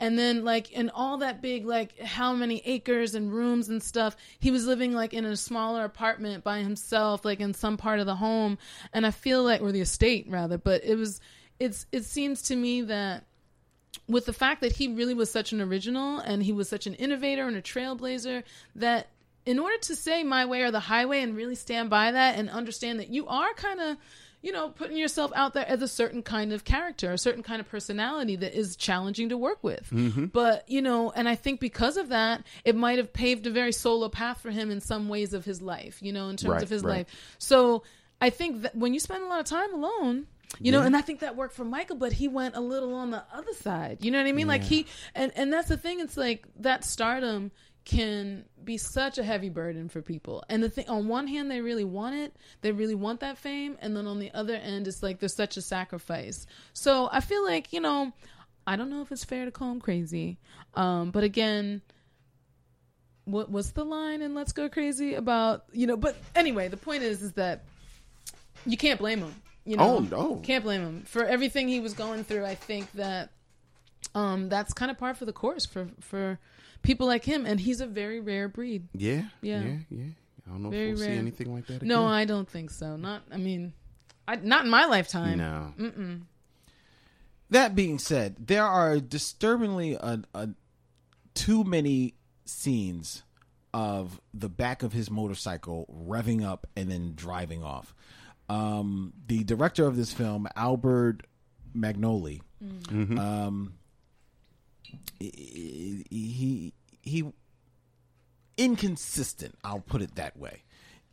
and then like in all that big, like, how many acres and rooms and stuff, he was living like in a smaller apartment by himself, like in some part of the home, and I feel like, or the estate rather, but it seems to me that with the fact that he really was such an original, and he was such an innovator and a trailblazer, that in order to say my way or the highway and really stand by that and understand that you are kind of, you know, putting yourself out there as a certain kind of character, a certain kind of personality that is challenging to work with. But, you know, and I think because of that, it might have paved a very solo path for him in some ways of his life, you know, in terms of his life. So I think that when you spend a lot of time alone, you know, and I think that worked for Michael, but he went a little on the other side. You know what I mean? Like and that's the thing. It's like that stardom can be such a heavy burden for people, and the thing, on one hand, they really want that fame, and then on the other end, it's like there's such a sacrifice. So I feel like, you know, I don't know if it's fair to call him crazy, but again, what's the line in Let's Go Crazy about, you know? But anyway, the point is that you can't blame him, you know. Oh no, can't blame him for everything he was going through. I think that that's kind of par for the course for people like him, and he's a very rare breed. Yeah. I don't know if we'll see anything like that again. No, I don't think so. Not in my lifetime. No. Mm-mm. That being said, there are disturbingly too many scenes of the back of his motorcycle revving up and then driving off. The director of this film, Albert Magnoli, he inconsistent, I'll put it that way,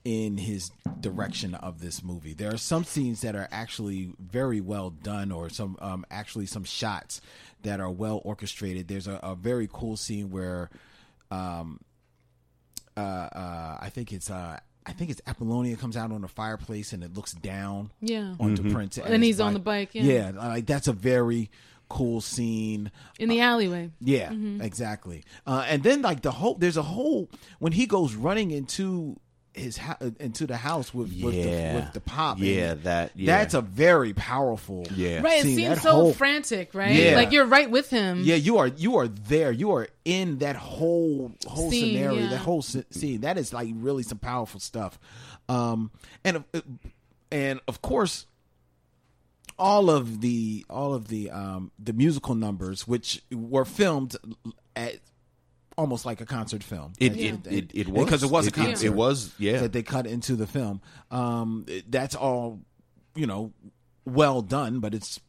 in his direction of this movie. There are some scenes that are actually very well done, or some actually some shots that are well orchestrated. There's a very cool scene where I think it's Apollonia comes out on a fireplace and it looks down onto Prince, and he's on the bike. Like, that's a very cool scene in the alleyway. Exactly. And then, like, there's a whole, when he goes running into his into the house with the pop. Yeah, that's a very powerful. Yeah, right. It seems so frantic, right? Yeah. Like you're right with him. Yeah, you are there. You are in that whole scene, scenario, yeah. That whole scene. That is like really some powerful stuff. And of course, all of the musical numbers, which were filmed at almost like a concert film. It was. Because it was a concert. It was, yeah. That they cut into the film. That's all, well done, but it's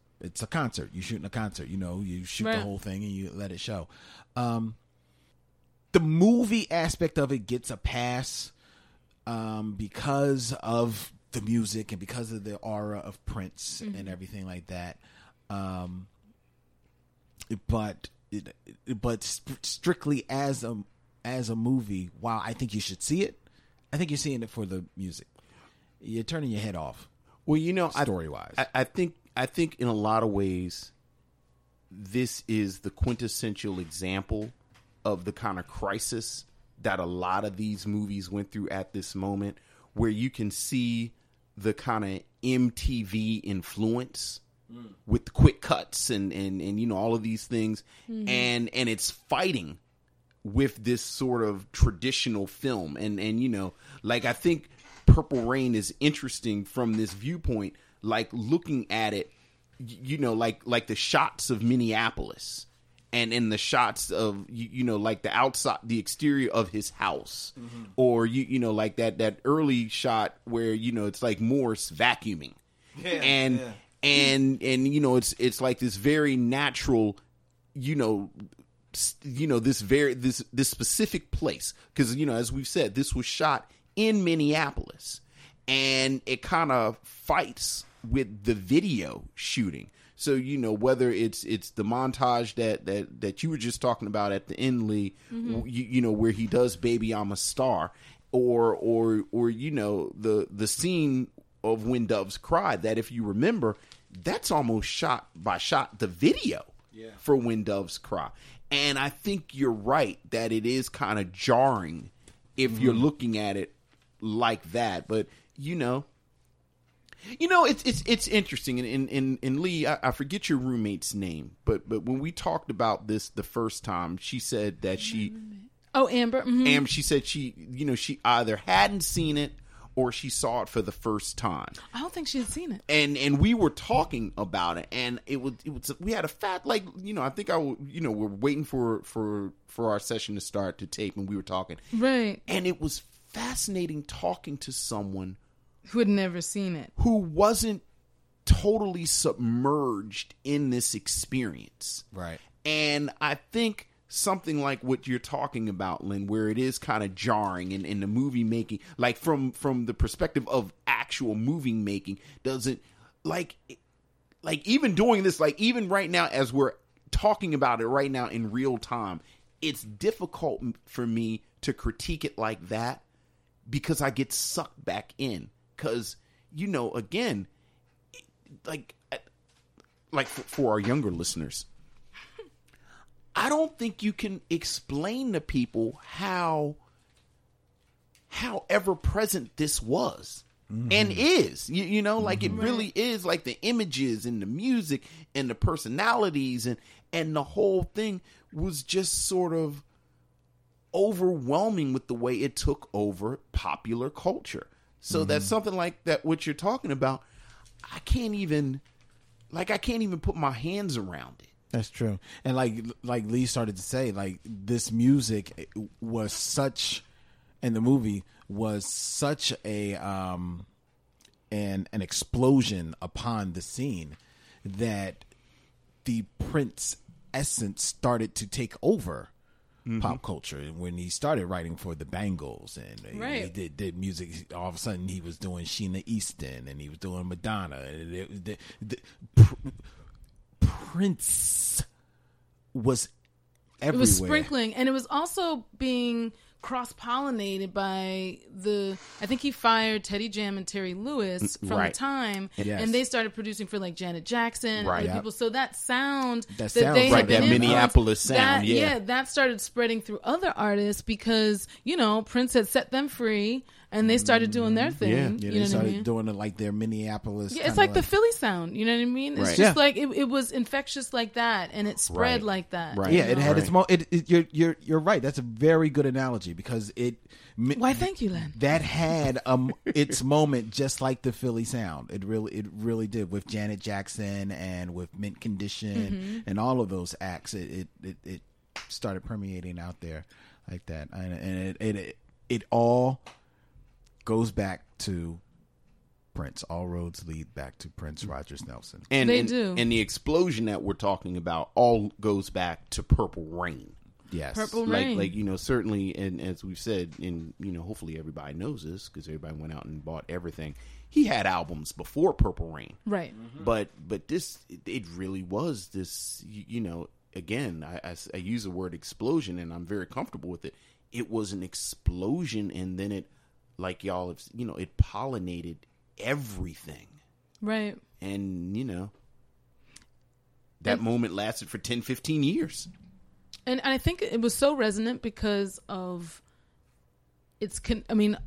a concert. You're shooting a concert, you shoot right. The whole thing and you let it show. The movie aspect of it gets a pass because of the music and because of the aura of Prince mm-hmm. and everything like that. But strictly as a movie, while I think you should see it, I think you're seeing it for the music. You're turning your head off. Well, story-wise, I think in a lot of ways, this is the quintessential example of the kind of crisis that a lot of these movies went through at this moment, where you can see the kind of MTV influence. Mm. With the quick cuts and all of these things, mm-hmm. and it's fighting with this sort of traditional film, and I think Purple Rain is interesting from this viewpoint, like looking at it, like the shots of Minneapolis and in the shots of like the outside, the exterior of his house, mm-hmm. or like that early shot where it's like Morris vacuuming, And it's like this very natural, this specific place. Cause as we've said, this was shot in Minneapolis, and it kind of fights with the video shooting. So, whether it's the montage that you were just talking about at the end, Lee, mm-hmm. Where he does Baby I'm a Star or the scene of When Doves Cry, that if you remember, that's almost shot by shot the video for When Doves Cry. And I think you're right that it is kind of jarring if mm-hmm. you're looking at it like that. But it's interesting. And Lee, I forget your roommate's name, but when we talked about this the first time, she said that Amber. Mm-hmm. And she said she either hadn't seen it or she saw it for the first time. I don't think she had seen it. And we were talking about it, and it was we had a fat, like, I think we're waiting for our session to start to tape, and we were talking. Right. And it was fascinating talking to someone who had never seen it, who wasn't totally submerged in this experience. Right. And I think something like what you're talking about, Len, where it is kind of jarring in the movie making, like from the perspective of actual movie making, doesn't like even doing this, like even right now as we're talking about it right now in real time, it's difficult for me to critique it like that because I get sucked back in. Cause again, like for our younger listeners, I don't think you can explain to people how ever present this was mm-hmm. and is, like mm-hmm. it really is, like the images and the music and the personalities and the whole thing was just sort of overwhelming with the way it took over popular culture. So mm-hmm. that's something like that, what you're talking about. I can't even put my hands around it. That's true. And like Lee started to say, like this music was such, and the movie was such a an explosion upon the scene that the Prince essence started to take over mm-hmm. pop culture. And when he started writing for the Bangles and right. he did music, all of a sudden he was doing Sheena Easton and he was doing Madonna. And Prince was everywhere. It was sprinkling, and it was also being cross-pollinated by I think he fired Teddy Jam and Terry Lewis from right. The Time, yes. and they started producing for like Janet Jackson, right. other people. So that sound that they had right. that Minneapolis sound, that started spreading through other artists because Prince had set them free. and they started doing their thing. Yeah, yeah, they started doing like their Minneapolis. Yeah, it's like the Philly sound. You know what I mean? It's just like it was infectious like that, and it spread like that. Right. Yeah, it had its moment. You're right. That's a very good analogy because it. Why? Thank you, Len. That had its moment, just like the Philly sound. It really did with Janet Jackson and with Mint Condition and all of those acts. It started permeating out there like that, and it all goes back to Prince. All roads lead back to Prince Rogers Nelson, and the explosion that we're talking about all goes back to Purple Rain. Yes, Purple Rain. Like certainly, and as we've said, and hopefully everybody knows this because everybody went out and bought everything. He had albums before Purple Rain, right? Mm-hmm. But this, it really was this. Again, I use the word explosion, and I'm very comfortable with it. It was an explosion, and then it, like y'all have, it pollinated everything, right? And that moment lasted for 10, 15 years. And I think it was so resonant because of its,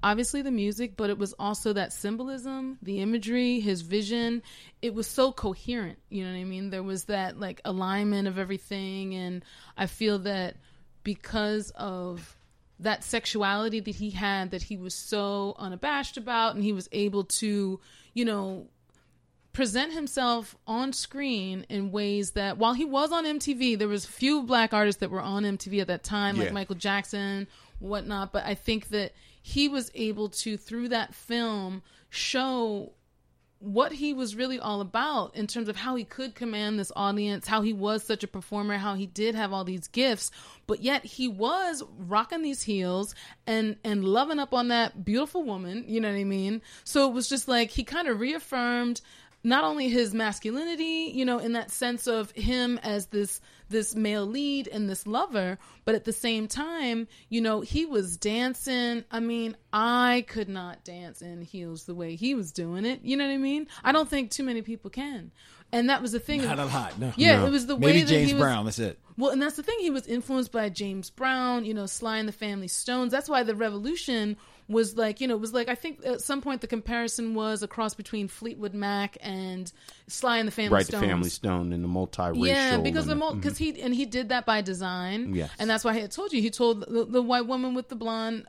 obviously the music, but it was also that symbolism, the imagery, his vision. It was so coherent. You know what I mean? There was that like alignment of everything. And I feel that because of that sexuality that he had, that he was so unabashed about, and he was able to, present himself on screen in ways that, while he was on MTV, there was few black artists that were on MTV at that time, like Michael Jackson, whatnot. But I think that he was able to, through that film, show what he was really all about in terms of how he could command this audience, how he was such a performer, how he did have all these gifts, but yet he was rocking these heels and loving up on that beautiful woman. You know what I mean? So it was just like, he kind of reaffirmed not only his masculinity, in that sense of him as this male lead and this lover, but at the same time, he was dancing. I mean, I could not dance in heels the way he was doing it. You know what I mean? I don't think too many people can. And that was the thing. Not a lot. No. Yeah, no. It was the way that James Brown. That's it. Well, and that's the thing. He was influenced by James Brown, Sly and the Family Stones. That's why The Revolution was like, it was like, I think at some point the comparison was a cross between Fleetwood Mac and Sly and the Family Stones. Right, the Family Stone and the multiracial. Yeah, because he did that by design. Yes. And that's why I had told you, he told the white woman with the blonde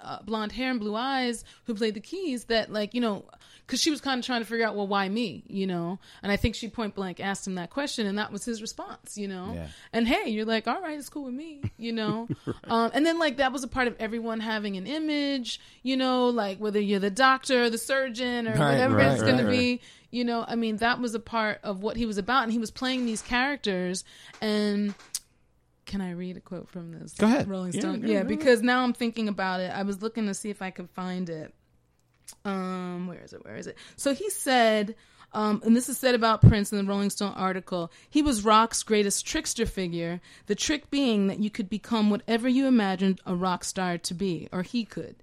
hair and blue eyes who played the keys that, like, because she was kind of trying to figure out, well, why me, And I think she point blank asked him that question, and that was his response, Yeah. And hey, you're like, all right, it's cool with me, Right. And then, like, that was a part of everyone having an image, like whether you're the doctor, the surgeon, or whatever it's going to be. That was a part of what he was about, and he was playing these characters. And can I read a quote from this? Go ahead. Rolling Stone. Yeah, because now I'm thinking about it. I was looking to see if I could find it. Where is it? So he said, and this is said about Prince in the Rolling Stone article, he was rock's greatest trickster figure, the trick being that you could become whatever you imagined a rock star to be, or he could.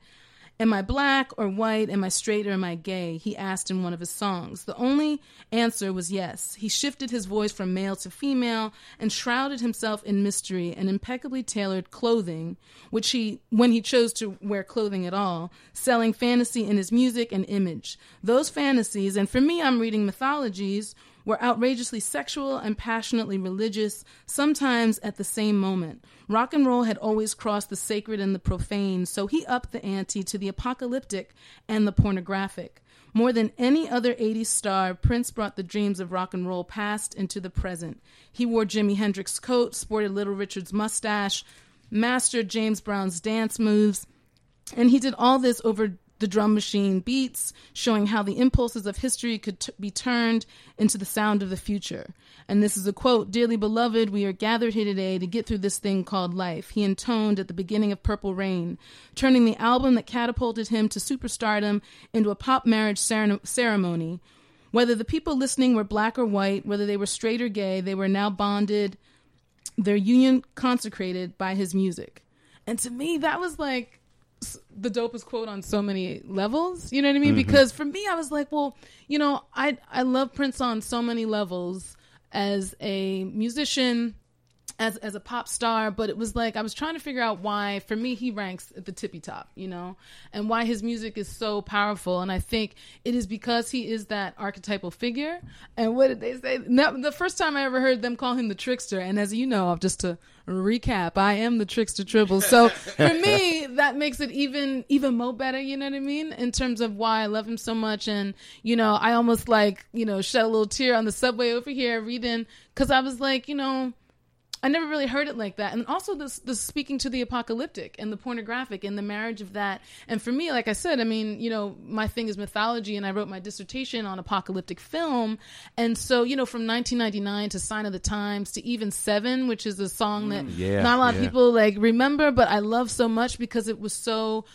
Am I black or white? Am I straight or am I gay? He asked in one of his songs. The only answer was yes. He shifted his voice from male to female and shrouded himself in mystery and impeccably tailored clothing, which he, when he chose to wear clothing at all, selling fantasy in his music and image. Those fantasies, and for me, I'm reading mythologies, were outrageously sexual and passionately religious, sometimes at the same moment. Rock and roll had always crossed the sacred and the profane, so he upped the ante to the apocalyptic and the pornographic. More than any other 80s star, Prince brought the dreams of rock and roll past into the present. He wore Jimi Hendrix's coat, sported Little Richard's mustache, mastered James Brown's dance moves, and he did all this over the drum machine beats, showing how the impulses of history could be turned into the sound of the future. And this is a quote, "Dearly beloved, we are gathered here today to get through this thing called life," he intoned at the beginning of Purple Rain, turning the album that catapulted him to superstardom into a pop marriage ceremony. Whether the people listening were black or white, whether they were straight or gay, they were now bonded, their union consecrated by his music. And to me, that was like the dopest quote on so many levels, you know what I mean? Mm-hmm. Because for me, I was like, well, I love Prince on so many levels as a musician, as a pop star, but it was like I was trying to figure out why, for me, he ranks at the tippy top, you know, and why his music is so powerful. And I think it is because he is that archetypal figure. And what did they say? Now, the first time I ever heard them call him the trickster, and as you know, just to recap, I am the Trickster Tribble. So for me, that makes it even more better, you know what I mean, in terms of why I love him so much. And, you know, I almost like, you know, shed a little tear on the subway over here reading, because I was like, you know, I never really heard it like that. And also this speaking to the apocalyptic and the pornographic and the marriage of that. And for me, like I said, I mean, you know, my thing is mythology, and I wrote my dissertation on apocalyptic film. And so, you know, from 1999 to Sign of the Times to even Seven, which is a song that not a lot of people like remember, but I love so much because it was so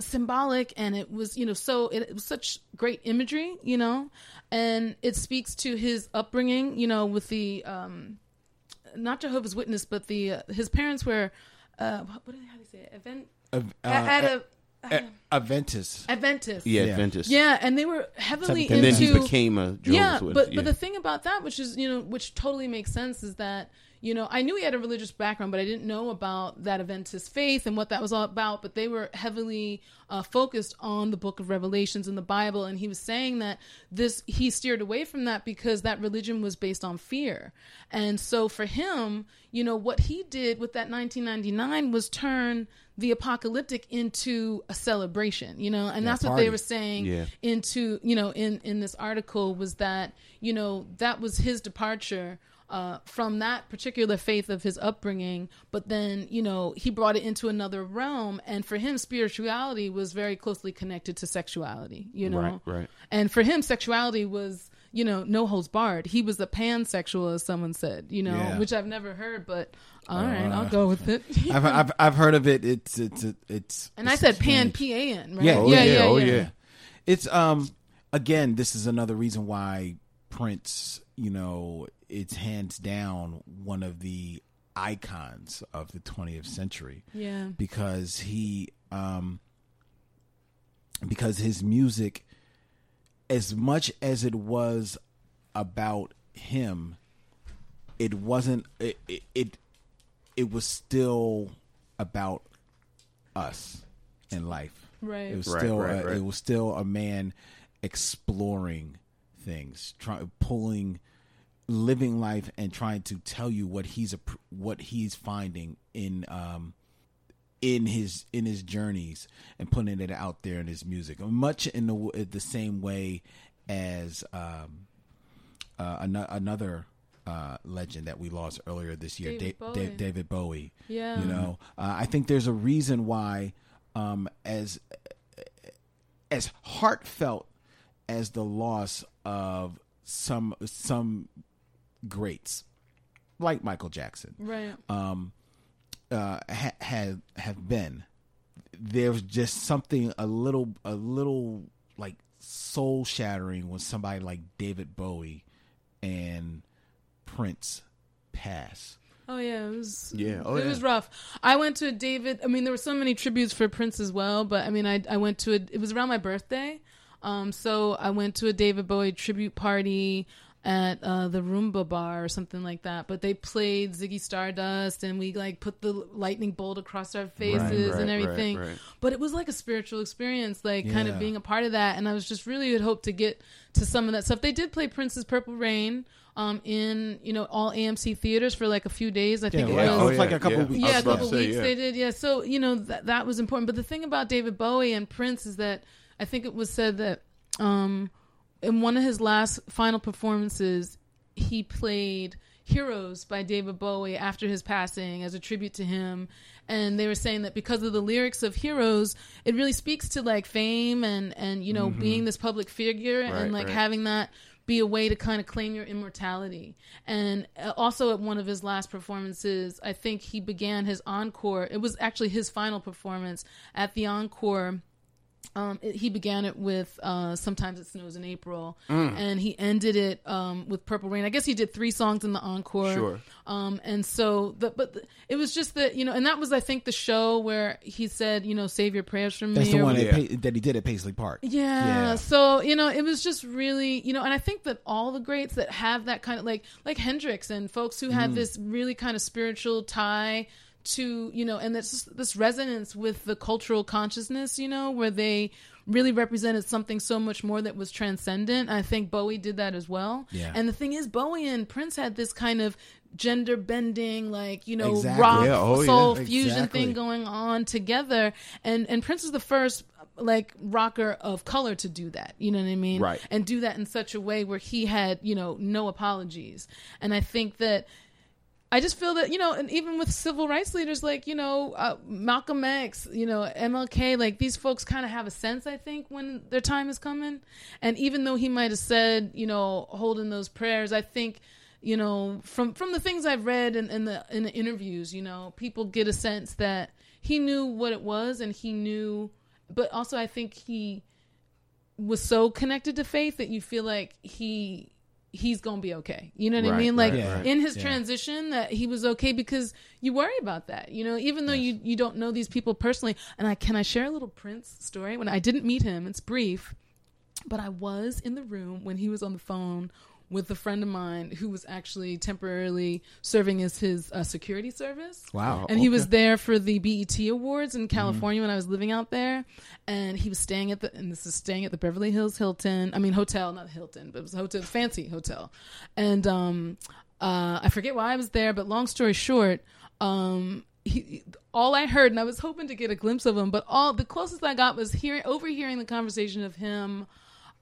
symbolic, and it was, you know, so it was such great imagery, you know, and it speaks to his upbringing, you know, with the, not Jehovah's Witness, but the his parents were Adventist. Adventist. Yeah, and they were heavily into... And then he became a Jehovah's Witness. But the thing about that, which is, you know, which totally makes sense, is that, you know, I knew he had a religious background, but I didn't know about that Adventist faith and what that was all about. But they were heavily focused on the book of Revelations in the Bible. And he was saying that he steered away from that because that religion was based on fear. And so for him, you know, what he did with that 1999 was turn the apocalyptic into a celebration, you know, and that's what they were saying into, you know, in this article, was that, you know, that was his departure from that particular faith of his upbringing. But then, you know, he brought it into another realm. And for him, spirituality was very closely connected to sexuality, you know. Right. And for him, sexuality was, you know, no holds barred. He was a pansexual, as someone said, you know, which I've never heard, but all right, I'll go with it. I've heard of it. It's and I said pan, PAN, right? Yeah. It's again, this is another reason why Prince, you know, it's hands down one of the icons of the 20th century. Yeah, because he, because his music, as much as it was about him, it wasn't. It was still about us in life. Right. It was still It was still a man exploring things, living life, and trying to tell you what he's finding in his journeys, and putting it out there in his music, much in the same way as another legend that we lost earlier this year, David Bowie. Yeah, you know, I think there's a reason why, as heartfelt as the loss of some greats like Michael Jackson, right, have been, there's just something a little like soul shattering when somebody like David Bowie and Prince pass. Oh yeah, it was rough. I went to a David. I mean, there were so many tributes for Prince as well, but I mean, I went to it was around my birthday. So I went to a David Bowie tribute party at the Roomba Bar or something like that. But they played Ziggy Stardust, and we like put the lightning bolt across our faces and everything. Right. But it was like a spiritual experience, like kind of being a part of that. And I was just really had hoped to get to some of that stuff. They did play Prince's Purple Rain in, you know, all AMC theaters for like a few days. I think it was like a couple weeks. Yeah, a couple weeks they did. Yeah, so you know that was important. But the thing about David Bowie and Prince is that, I think it was said that in one of his last final performances, he played Heroes by David Bowie after his passing as a tribute to him. And they were saying that because of the lyrics of Heroes, it really speaks to like fame and you know, being this public figure and like having that be a way to kind of claim your immortality. And also at one of his last performances, I think he began his encore. It was actually his final performance at the encore. He began it with Sometimes It Snows in April, and he ended it with Purple Rain. I guess he did three songs in the encore. Sure. And so, it was just that, you know, and that was, I think, the show where he said, you know, save your prayers for me. That's the one that he did at Paisley Park. Yeah. So, you know, it was just really, you know, and I think that all the greats that have that kind of, like Hendrix and folks who had this really kind of spiritual tie to, you know, and this resonance with the cultural consciousness, you know, where they really represented something so much more that was transcendent. I think Bowie did that as well. Yeah. And the thing is, Bowie and Prince had this kind of gender bending, like, you know, rock, soul, fusion thing going on together. And Prince was the first, like, rocker of color to do that. You know what I mean? Right. And do that in such a way where he had, you know, no apologies. And I think that, I just feel that, you know, and even with civil rights leaders like, you know, Malcolm X, you know, MLK, like these folks kind of have a sense, I think, when their time is coming. And even though he might have said, you know, holding those prayers, I think, you know, from the things I've read in the interviews, you know, people get a sense that he knew what it was and he knew. But also I think he was so connected to faith that you feel like he's going to be okay. You know what I mean? Like in his transition that he was okay, because you worry about that, you know, even though you don't know these people personally. And can I share a little Prince story? When I didn't meet him, it's brief, but I was in the room when he was on the phone with a friend of mine who was actually temporarily serving as his security service. Wow. And he was there for the BET Awards in California when I was living out there. And he was staying at the Beverly Hills hotel, fancy hotel. And I forget why I was there, but long story short, he, all I heard, and I was hoping to get a glimpse of him, but the closest I got was overhearing the conversation of him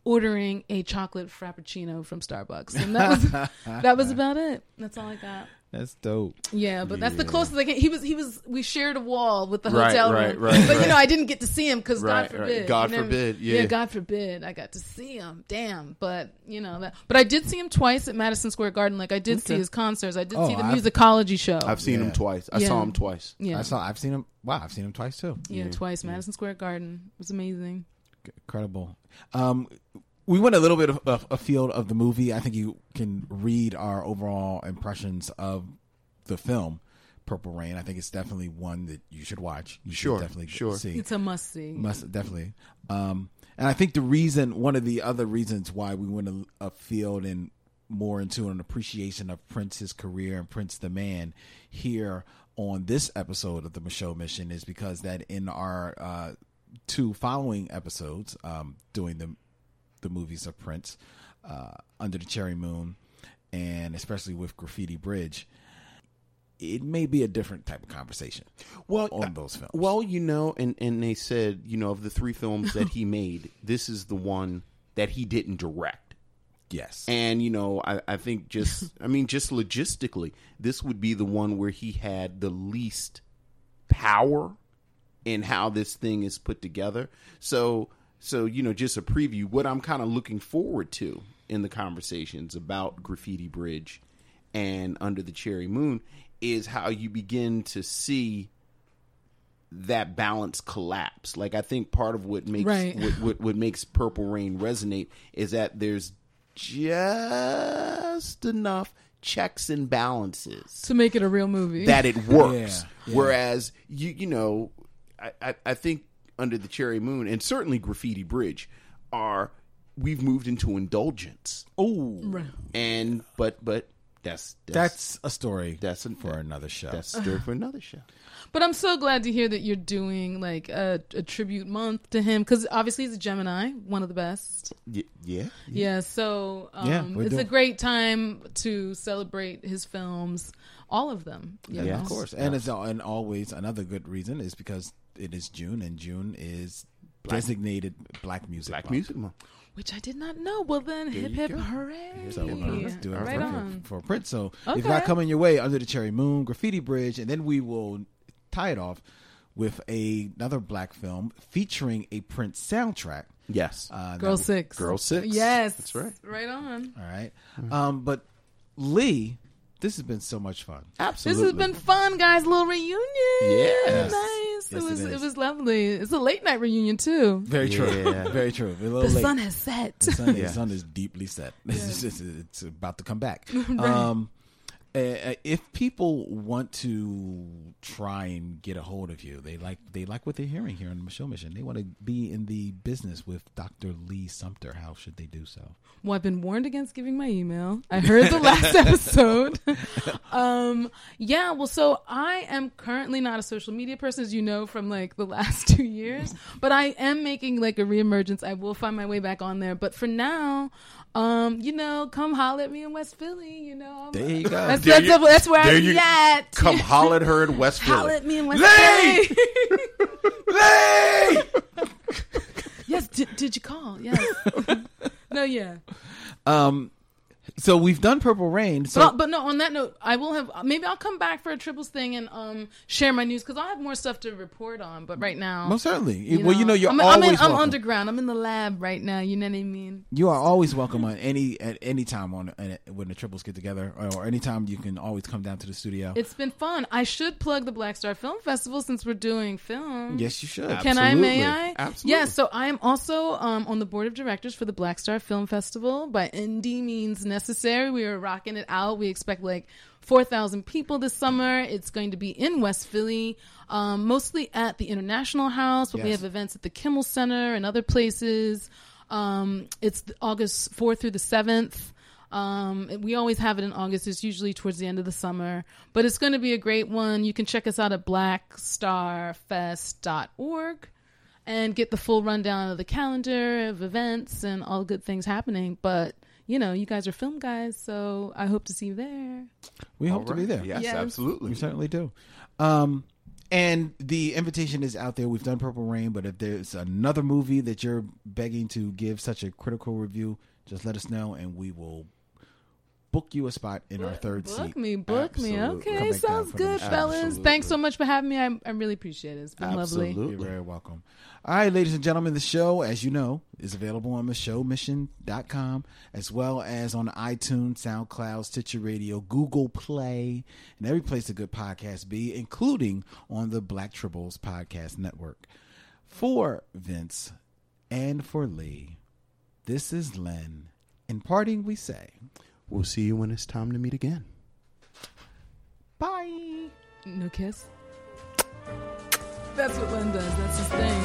ordering a chocolate frappuccino from Starbucks, and that was about it. That's all I got. That's dope. Yeah, but that's the closest I came. He was. We shared a wall with the hotel room. Right. But you know, I didn't get to see him because God forbid. Yeah. God forbid I got to see him. Damn. But you know that. But I did see him twice at Madison Square Garden. Like I did see his concerts. I did see the musicology show. I've seen him twice. I saw him twice. Yeah. I've seen him. Wow. I've seen him twice too. Yeah. Twice. Yeah. Madison Square Garden. It was amazing. Incredible. We went a little bit of a field of the movie. I think you can read our overall impressions of the film Purple Rain. I think it's definitely one that you should watch. You should definitely see. It's a must see. Must definitely. And I think one of the other reasons why we went a field and more into an appreciation of Prince's career and Prince the man here on this episode of the Michaud Mission is because that in our two following episodes doing the movies of Prince, Under the Cherry Moon, and especially with Graffiti Bridge, it may be a different type of conversation on those films. Well, you know, and they said, you know, of the three films that he made, this is the one that he didn't direct. Yes. And, you know, I think just logistically, this would be the one where he had the least power in how this thing is put together. So, you know, just a preview, what I'm kind of looking forward to in the conversations about Graffiti Bridge and Under the Cherry Moon is how you begin to see that balance collapse. Like, I think part of what makes what makes Purple Rain resonate is that there's just enough checks and balances to make it a real movie that it works. Yeah. Whereas you know, I think Under the Cherry Moon and certainly Graffiti Bridge we've moved into indulgence. Oh, right. And but that's a story. That's a story for another show. But I'm so glad to hear that you're doing like a tribute month to him, because obviously he's a Gemini, one of the best. Yeah. So it's a great time to celebrate his films, all of them. Yeah, of course. And and always another good reason is because it is June, and June is designated Black Music Month. Which I did not know. Well, then, hip, hip, hooray. So let's do it for Prince. So if you're not coming your way, Under the Cherry Moon, Graffiti Bridge, and then we will tie it off with another Black film featuring a Prince soundtrack. Yes. Girl Six. Yes. That's right. Right on. All right. But Lee, this has been so much fun. Absolutely. This has been fun, guys. Little reunion. Yes. Nice. Yes, it was lovely. It's a late night reunion too. Very true. The sun has set. The sun is deeply set. Yeah. It's about to come back. Right. If people want to try and get a hold of you, they like what they're hearing here on the Michaud Mission. They want to be in the business with Dr. Lee Sumter. How should they do so? Well, I've been warned against giving my email. I heard the last episode. So I am currently not a social media person, as you know, from like the last 2 years, but I am making like a reemergence. I will find my way back on there. But for now, come holler at me in West Philly, There you go. That's where I'm at. Come holler at her in West Philly. Holler at me in West Philly. Lee! Lee! Yes, did you call? Yes. No, yeah. So we've done Purple Rain. So, but no. On that note, I will have. Maybe I'll come back for a Tribbles thing and share my news because I'll have more stuff to report on. But right now, most certainly. I'm underground. I'm in the lab right now. You know what I mean. You are always welcome at any time when the Tribbles get together or any time you can always come down to the studio. It's been fun. I should plug the Black Star Film Festival since we're doing film. Yes, you should. Can I? May I? Absolutely. Yes. Yeah, so I am also on the board of directors for the Black Star Film Festival. By any means necessary. We are rocking it out. We expect like 4,000 people this summer. It's going to be in West Philly, mostly at the International House, but we have events at the Kimmel Center and other places. It's August 4th through the 7th. We always have it in August. It's usually towards the end of the summer, but it's going to be a great one. You can check us out at blackstarfest.org. and get the full rundown of the calendar of events and all good things happening. But you guys are film guys, so I hope to see you there. We hope to be there. Yes, absolutely. We certainly do. And the invitation is out there. We've done Purple Rain, but if there's another movie that you're begging to give such a critical review, just let us know, and we will book you a spot in our third seat. Book me. Okay, sounds good, fellas. Absolutely. Thanks so much for having me. I really appreciate it. It's been lovely. You're very welcome. All right, ladies and gentlemen, the show, as you know, is available on michaudmission.com as well as on iTunes, SoundCloud, Stitcher Radio, Google Play, and every place a good podcast be, including on the Black Tribbles Podcast Network. For Vince and for Lee, this is Len. In parting, we say, we'll see you when it's time to meet again. Bye. No kiss? That's what Len does. That's his thing.